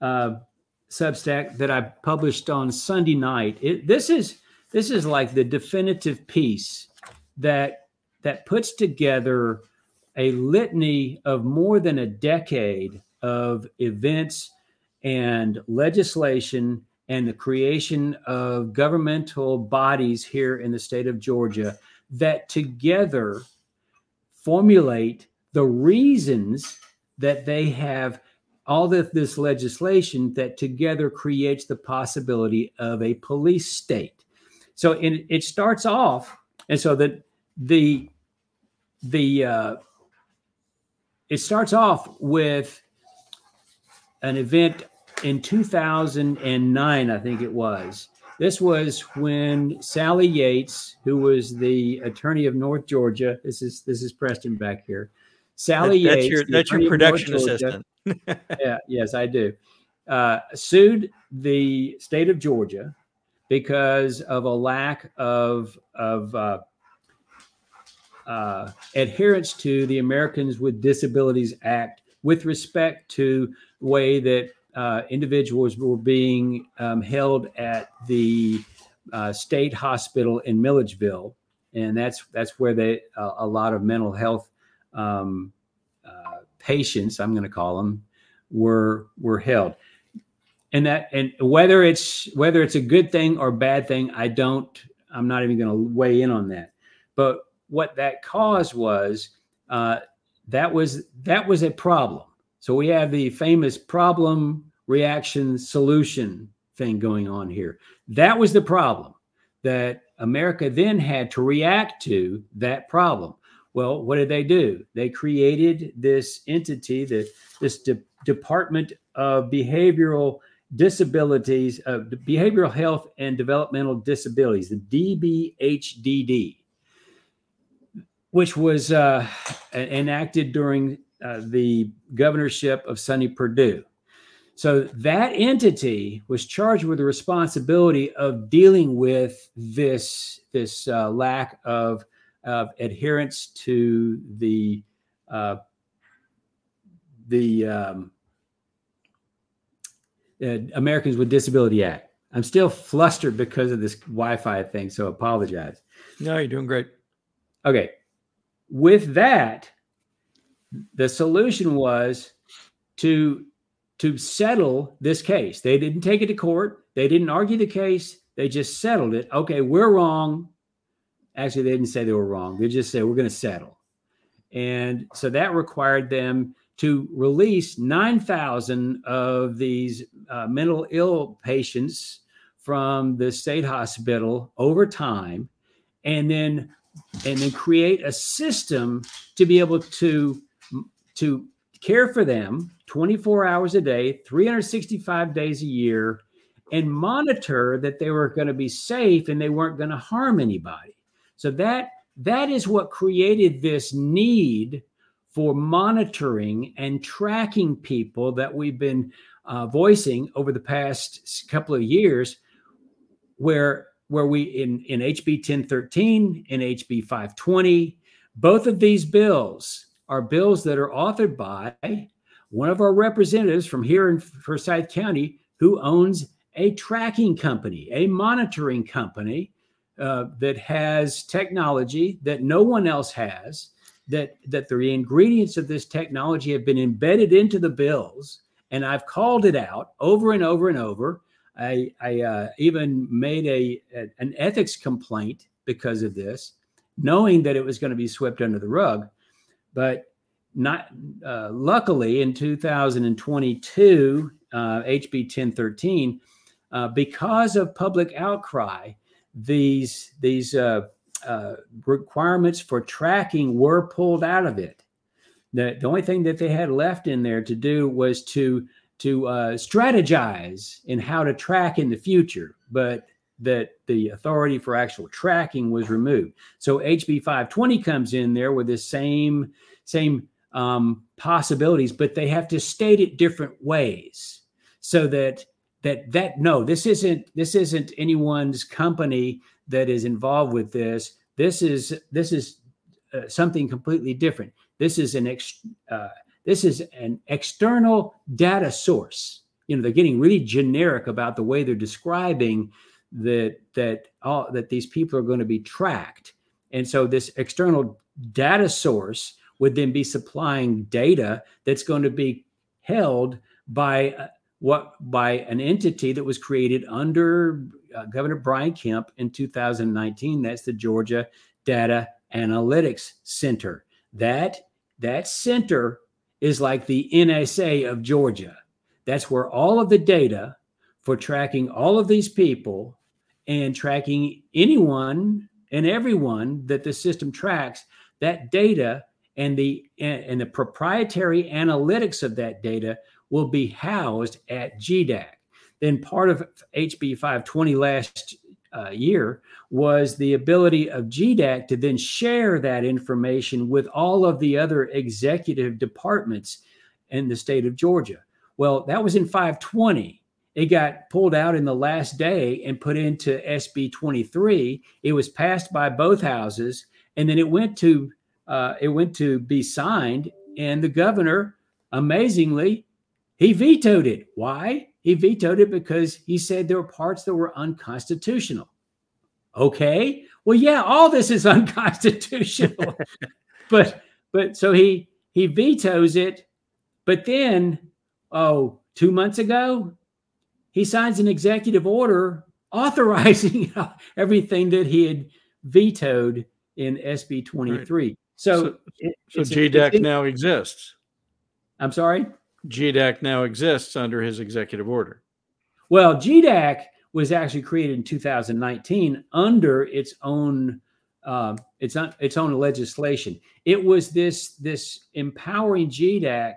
Substack that I published on Sunday night, this is like the definitive piece that puts together a litany of more than a decade of events and legislation and the creation of governmental bodies here in the state of Georgia that together formulate the reasons that they have all of this legislation that together creates the possibility of a police state. So it starts off, and so that it starts off with an event in 2009, I think it was, This was when Sally Yates, who was the attorney of North Georgia, this is Preston back here. Sally Yates, that's your production assistant. Yeah, yes, I do. Sued the state of Georgia because of a lack of adherence to the Americans with Disabilities Act with respect to the way that individuals were being held at the state hospital in Milledgeville, and that's where they a lot of mental health patients, I'm going to call them, were held. And whether it's a good thing or bad thing, I'm not even going to weigh in on that. But what that caused was that was a problem. So we have the famous problem, reaction, solution thing going on here. That was the problem that America then had to react to that problem. Well, what did they do? They created this entity, Department of Behavioral Disabilities, Behavioral Health and Developmental Disabilities, the DBHDD, which was enacted during the governorship of Sonny Perdue. So that entity was charged with the responsibility of dealing with this lack of adherence to the Americans with Disability Act. I'm still flustered because of this Wi-Fi thing, so apologize. No, you're doing great. Okay. With that, the solution was to settle this case. They didn't take it to court. They didn't argue the case. They just settled it. Okay, we're wrong. Actually, they didn't say they were wrong. They just said, we're going to settle. And so that required them to release 9,000 of these mental ill patients from the state hospital over time, and then create a system to be able to care for them 24 hours a day, 365 days a year, and monitor that they were going to be safe and they weren't going to harm anybody. So that is what created this need for monitoring and tracking people that we've been voicing over the past couple of years, where we in HB 1013 and HB 520, both of these bills are bills that are authored by one of our representatives from here in Forsyth County, who owns a tracking company, a monitoring company that has technology that no one else has, that the ingredients of this technology have been embedded into the bills. And I've called it out over and over and over. I even made an ethics complaint because of this, knowing that it was going to be swept under the rug. But not luckily in 2022, HB 1013, because of public outcry, these requirements for tracking were pulled out of it. The only thing that they had left in there to do was to strategize in how to track in the future, but that the authority for actual tracking was removed. So HB 520 comes in there with the same possibilities, but they have to state it different ways so that no, this isn't anyone's company that is involved with this. This is something completely different. This is an external data source. You know, they're getting really generic about the way they're describing that these people are going to be tracked. And so this external data source would then be supplying data that's going to be held by an entity that was created under Governor Brian Kemp in 2019. That's the Georgia Data Analytics Center. That center is like the NSA of Georgia. That's where all of the data for tracking all of these people and tracking anyone and everyone that the system tracks, that data and the proprietary analytics of that data will be housed at GDAC. Then part of HB 520 last year was the ability of GDAC to then share that information with all of the other executive departments in the state of Georgia. Well, that was in 520. It got pulled out in the last day and put into SB 23. It was passed by both houses, and then it went to be signed. And the governor, amazingly, he vetoed it. Why? He vetoed it because he said there were parts that were unconstitutional. Okay, well, yeah, all this is unconstitutional, but so he vetoes it. But then, 2 months ago, he signs an executive order authorizing everything that he had vetoed in SB 23. Right. So GDAC now exists. I'm sorry? GDAC now exists under his executive order. Well, GDAC was actually created in 2019 under its own legislation. It was this empowering GDAC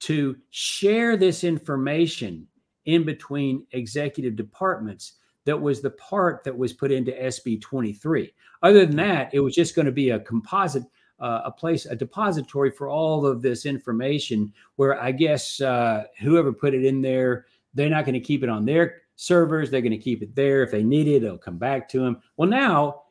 to share this information in between executive departments. That was the part that was put into SB 23. Other than that, it was just going to be a composite, a depository for all of this information, where I guess whoever put it in there, they're not going to keep it on their servers. They're going to keep it there. If they need it, it'll come back to them. Well, now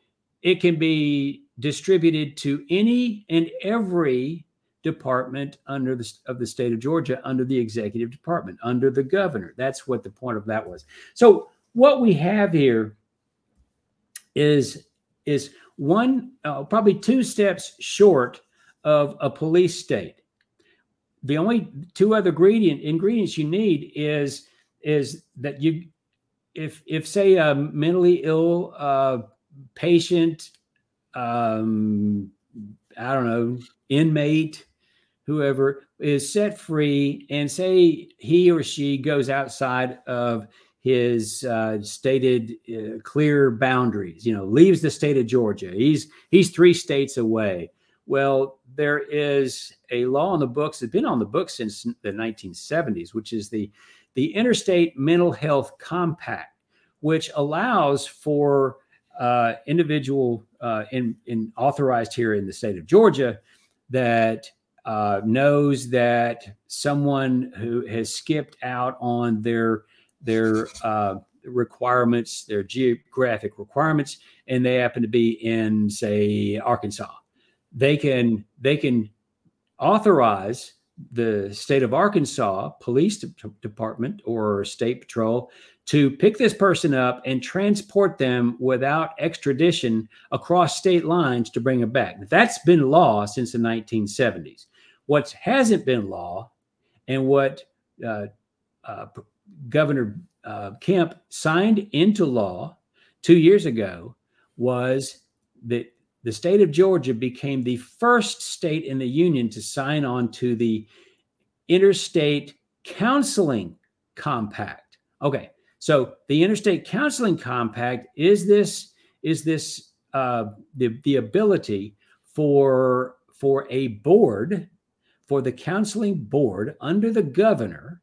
it can be distributed to any and every department of the state of Georgia, under the executive department, under the governor. That's what the point of that was. So what we have here is one, probably two steps short of a police state. The only two other ingredients you need is that you, if say a mentally ill patient, I don't know, inmate, whoever, is set free, and say he or she goes outside of his stated clear boundaries, leaves the state of Georgia. He's three states away. Well, there is a law on the books that's been on the books since the 1970s, which is the Interstate Mental Health Compact, which allows for individual authorized here in the state of Georgia that knows that someone who has skipped out on their requirements, their geographic requirements, and they happen to be in, say, Arkansas, they can authorize the state of Arkansas police department or state patrol to pick this person up and transport them without extradition across state lines to bring them back. That's been law since the 1970s. What hasn't been law, and what Governor Kemp signed into law 2 years ago, was that the state of Georgia became the first state in the union to sign on to the Interstate Counseling Compact. Okay, so the Interstate Counseling Compact is this the ability for a board, for the counseling board under the governor,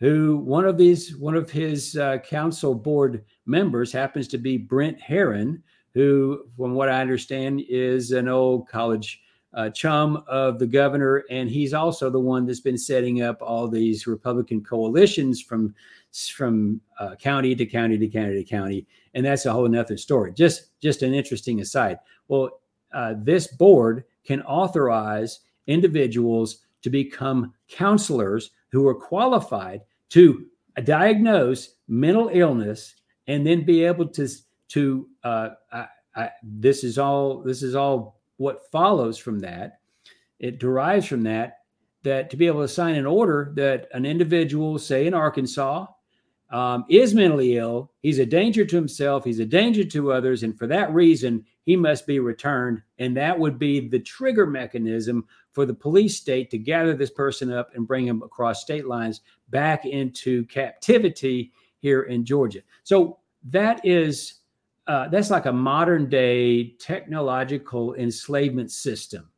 who one of his council board members happens to be Brent Herron, who, from what I understand, is an old college chum of the governor. And he's also the one that's been setting up all these Republican coalitions from county to county to county to county. And that's a whole nother story. Just an interesting aside. Well, this board can authorize individuals to become counselors who are qualified to diagnose mental illness, and then be able to this is all what follows from that. It derives from that to be able to sign an order that an individual, say in Arkansas, is mentally ill, he's a danger to himself, he's a danger to others, and for that reason, he must be returned. And that would be the trigger mechanism for the police state to gather this person up and bring him across state lines back into captivity here in Georgia. So that is, that's like a modern day technological enslavement system.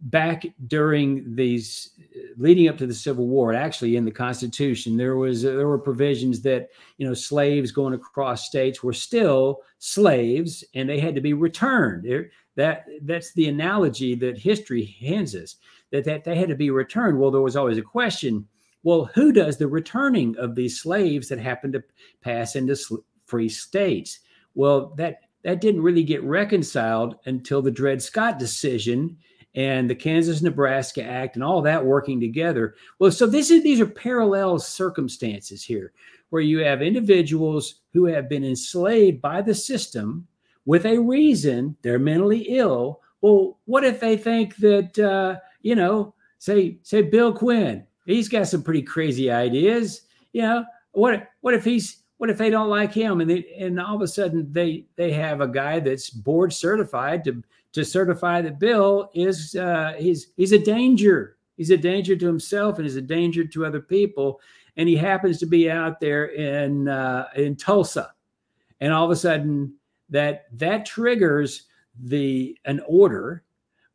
back during these leading up to the Civil War, actually in the Constitution, there were provisions that, you know, slaves going across states were still slaves and they had to be returned. That's the analogy that history hands us, that they had to be returned. Well, there was always a question. Well, who does the returning of these slaves that happened to pass into free states? Well, that didn't really get reconciled until the Dred Scott decision and the Kansas-Nebraska Act and all that working together. Well, so these are parallel circumstances here where you have individuals who have been enslaved by the system with a reason. They're mentally ill. Well, what if they think that, say Bill Quinn, he's got some pretty crazy ideas. You know, what if they don't like him and all of a sudden they have a guy that's board certified to certify that Bill is he's a danger. He's a danger to himself and is a danger to other people. And he happens to be out there in Tulsa. And all of a sudden that triggers an order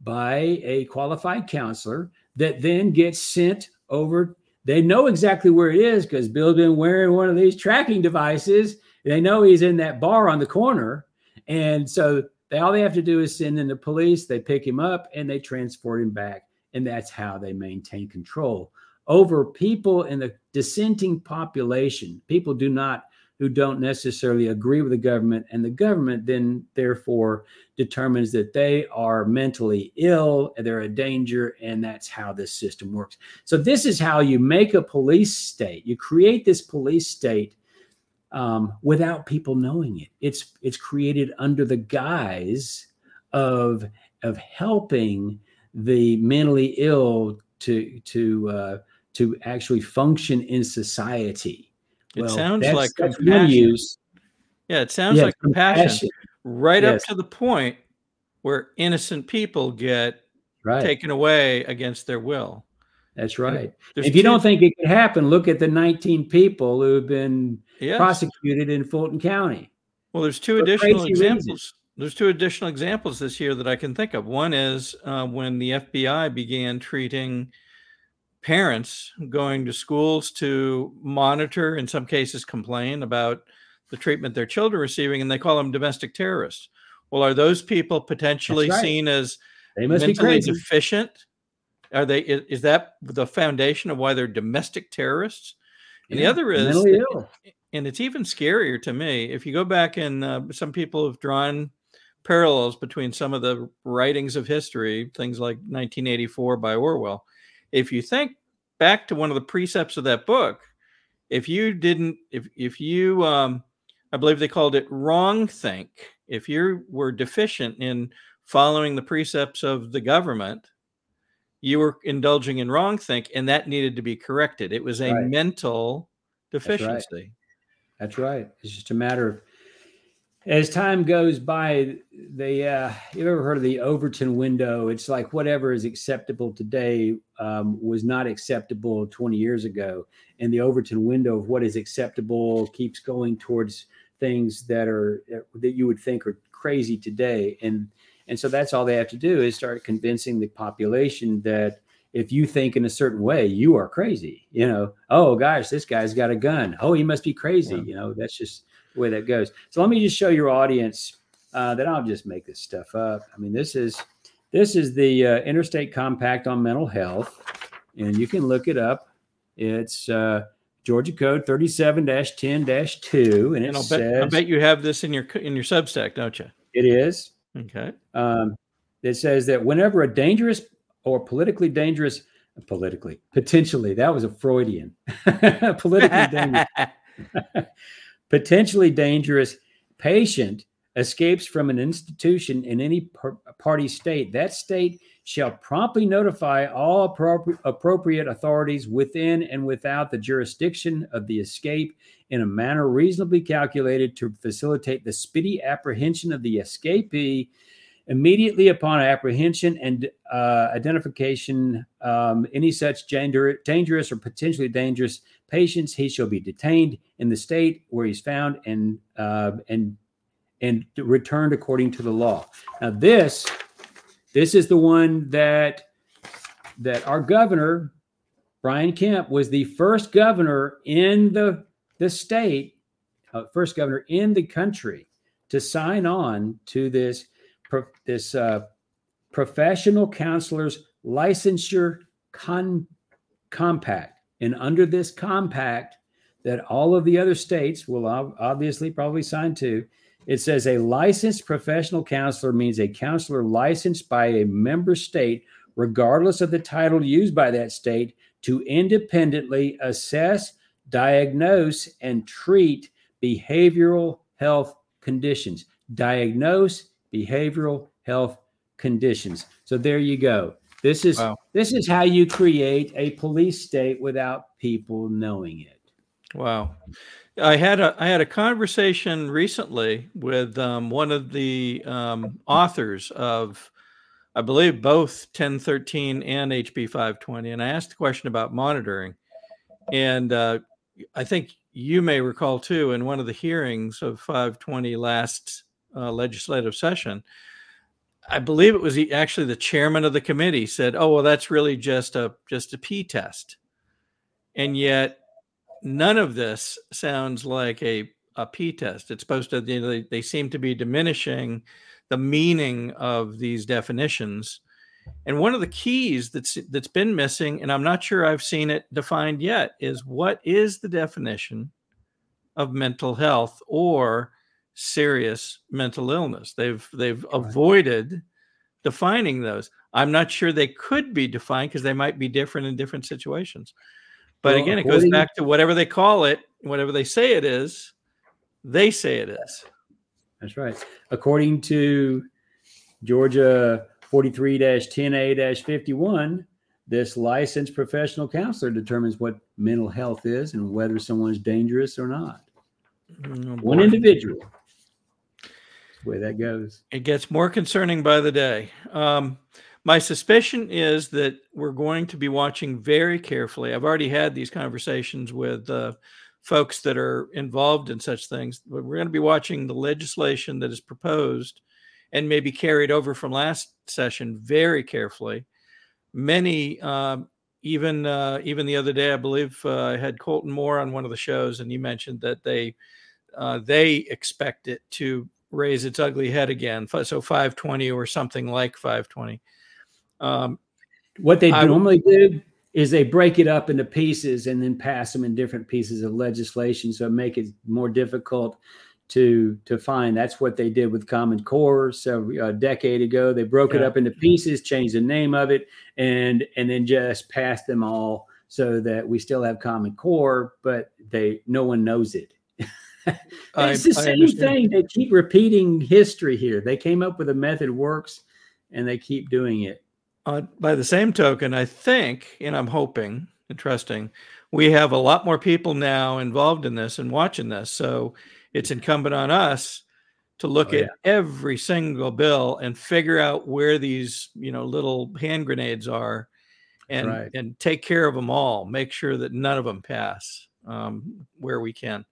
by a qualified counselor that then gets sent over. They know exactly where it is because Bill's been wearing one of these tracking devices. They know he's in that bar on the corner. And so all they have to do is send in the police. They pick him up and they transport him back. And that's how they maintain control over people in the dissenting population. People who don't necessarily agree with the government. And the government then therefore determines that they are mentally ill, they're a danger, and that's how this system works. So this is how you make a police state. You create this police state without people knowing it. It's created under the guise of helping the mentally ill to actually function in society. It sounds like compassion. Yeah, it sounds like compassion right up to the point where innocent people get taken away against their will. That's right. If you don't think it could happen, look at the 19 people who've been prosecuted in Fulton County. Well, there's two additional examples. There's two additional examples this year that I can think of. One is when the FBI began treating parents going to schools to monitor, in some cases complain about the treatment their children are receiving, and they call them domestic terrorists. Well, are those people potentially seen as mentally deficient? Are they? Is that the foundation of why they're domestic terrorists? And the other is, mentally ill. And it's even scarier to me, if you go back and some people have drawn parallels between some of the writings of history, things like 1984 by Orwell. If you think back to one of the precepts of that book, if you I believe they called it wrong think, if you were deficient in following the precepts of the government, you were indulging in wrong think, and that needed to be corrected. It was a mental deficiency. That's right. It's just a matter of, as time goes by, you ever heard of the Overton window? It's like whatever is acceptable today was not acceptable 20 years ago. And the Overton window of what is acceptable keeps going towards things that you would think are crazy today. And so that's all they have to do is start convincing the population that if you think in a certain way, you are crazy. You know, oh, gosh, this guy's got a gun. Oh, he must be crazy. Yeah. You know, that's just the way that goes. So let me just show your audience that I'll just make this stuff up. I mean, this is the Interstate Compact on Mental Health, and you can look it up. It's Georgia Code 37-10-2, and it says. I bet you have this in your Substack, don't you? It is. Okay. It says that whenever a dangerous or potentially dangerous patient escapes from an institution in any party state, that state shall promptly notify all appropriate authorities within and without the jurisdiction of the escape in a manner reasonably calculated to facilitate the speedy apprehension of the escapee immediately upon apprehension and identification any such dangerous or potentially dangerous patients. He shall be detained in the state where he's found and returned according to the law. Now this This is the one that our governor, Brian Kemp, was the first governor in the state, first governor in the country to sign on to this professional counselors licensure compact. And under this compact that all of the other states will obviously probably sign to, it says a licensed professional counselor means a counselor licensed by a member state, regardless of the title used by that state, to independently assess, diagnose, and treat behavioral health conditions. Diagnose behavioral health conditions. So there you go. This is how you create a police state without people knowing it. Wow. I had a conversation recently with one of the authors of, I believe, both 1013 and HB 520, and I asked the question about monitoring. And I think you may recall, too, in one of the hearings of 520 last legislative session, I believe it was actually the chairman of the committee said, oh, well, that's really just a pee test. And yet none of this sounds like a pee test. It's supposed to, they seem to be diminishing the meaning of these definitions. And one of the keys that's been missing, and I'm not sure I've seen it defined yet, is what is the definition of mental health or serious mental illness? They've avoided defining those. I'm not sure they could be defined because they might be different in different situations. But well, again, it goes back to whatever they call it, whatever they say it is, they say it is. That's right. According to Georgia 43-10A-51, this licensed professional counselor determines what mental health is and whether someone's dangerous or not. One individual. That's the way that goes. It gets more concerning by the day. My suspicion is that we're going to be watching very carefully. I've already had these conversations with folks that are involved in such things. We're going to be watching the legislation that is proposed and maybe carried over from last session very carefully. Many, even the other day, I believe I had Colton Moore on one of the shows, and he mentioned that they expect it to raise its ugly head again. So 520 or something like 520. What they normally do is they break it up into pieces and then pass them in different pieces of legislation, so make it more difficult to find. That's what they did with Common Core a decade ago. They broke it up into pieces, changed the name of it, and then just passed them all so that we still have Common Core, but no one knows it. It's the same thing. They keep repeating history here. They came up with a method works, and they keep doing it. By the same token, I think, and I'm hoping and trusting, we have a lot more people now involved in this and watching this. So it's incumbent on us to look at every single bill and figure out where these, little hand grenades are, and take care of them all. Make sure that none of them pass where we can.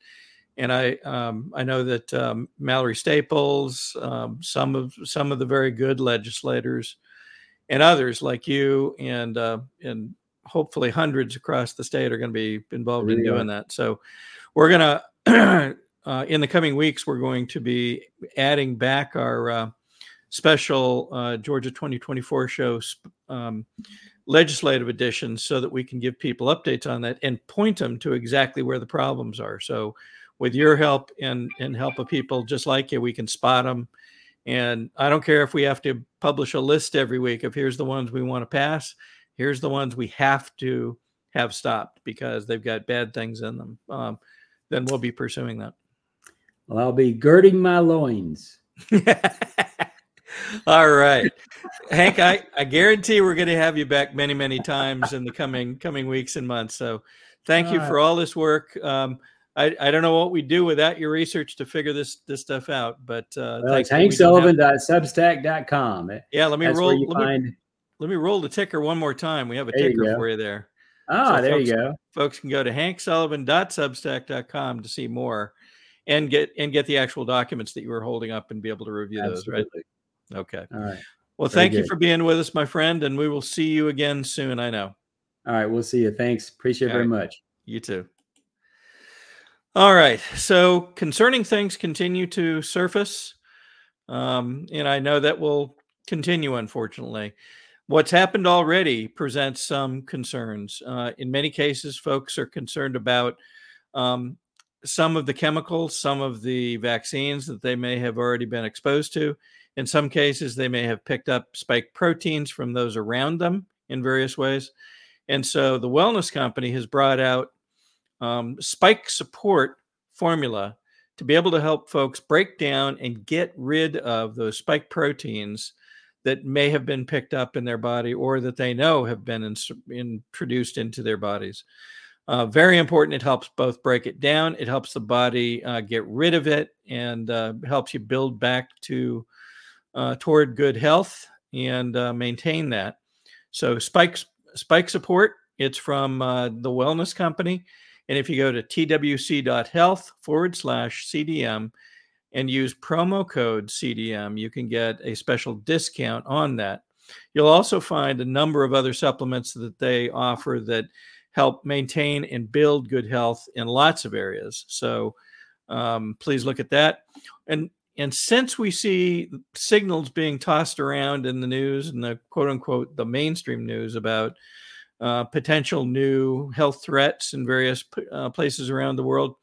And I know that Mallory Staples, some of the very good legislators, and others like you and hopefully hundreds across the state are going to be involved in doing that. So we're going to, in the coming weeks, we're going to be adding back our special Georgia 2024 show legislative edition so that we can give people updates on that and point them to exactly where the problems are. So with your help and help of people just like you, we can spot them. And I don't care if we have to publish a list every week of here's the ones we want to pass, here's the ones we have to have stopped because they've got bad things in them. Then we'll be pursuing that. Well, I'll be girding my loins. All right. Hank, I guarantee we're going to have you back many, many times in the coming weeks and months. So thank you for all this work. I don't know what we do without your research to figure this stuff out, but it's HankSullivan.substack.com. Yeah, let me roll the ticker one more time. We have a ticker for you there. Ah, so there you go. Folks can go to HankSullivan.substack.com to see more and get the actual documents that you were holding up and be able to review those, right? Okay. All right. Well, thank you for being with us, my friend, and we will see you again soon, I know. All right, we'll see you. Thanks. Appreciate it very much. You too. All right, so concerning things continue to surface, and I know that will continue, unfortunately. What's happened already presents some concerns. In many cases, folks are concerned about some of the chemicals, some of the vaccines that they may have already been exposed to. In some cases, they may have picked up spike proteins from those around them in various ways. And so the Wellness Company has brought out spike support formula to be able to help folks break down and get rid of those spike proteins that may have been picked up in their body or that they know have been introduced into their bodies. Very important. It helps both break it down. It helps the body get rid of it and helps you build back to toward good health and maintain that. So spike support, it's from the Wellness Company. And if you go to twc.health/CDM and use promo code CDM, you can get a special discount on that. You'll also find a number of other supplements that they offer that help maintain and build good health in lots of areas. So please look at that. And since we see signals being tossed around in the news and the quote unquote, the mainstream news about potential new health threats in various places around the world,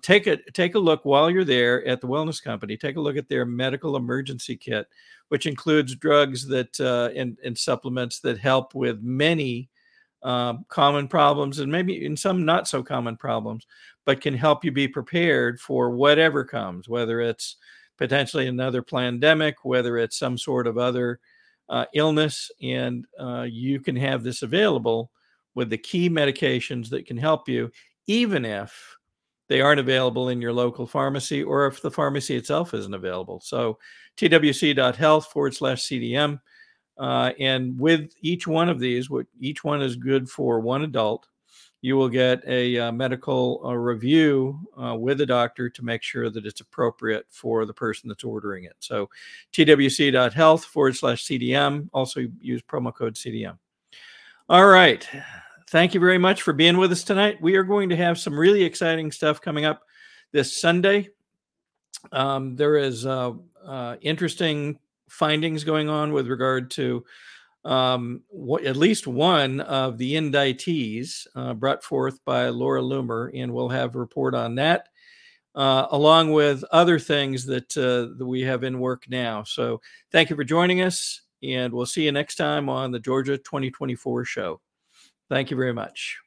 take a look while you're there at the Wellness Company. Take a look at their medical emergency kit, which includes drugs that and supplements that help with many common problems and maybe in some not so common problems, but can help you be prepared for whatever comes, whether it's potentially another pandemic, whether it's some sort of other illness. And you can have this available with the key medications that can help you, even if they aren't available in your local pharmacy or if the pharmacy itself isn't available. So twc.health/CDM. And with each one of these, each one is good for one adult, you will get a medical review with a doctor to make sure that it's appropriate for the person that's ordering it. So twc.health/CDM. Also use promo code CDM. All right. Thank you very much for being with us tonight. We are going to have some really exciting stuff coming up this Sunday. There is interesting findings going on with regard to at least one of the indictees brought forth by Laura Loomer, and we'll have a report on that along with other things that we have in work now. So thank you for joining us, and we'll see you next time on the Georgia 2024 show. Thank you very much.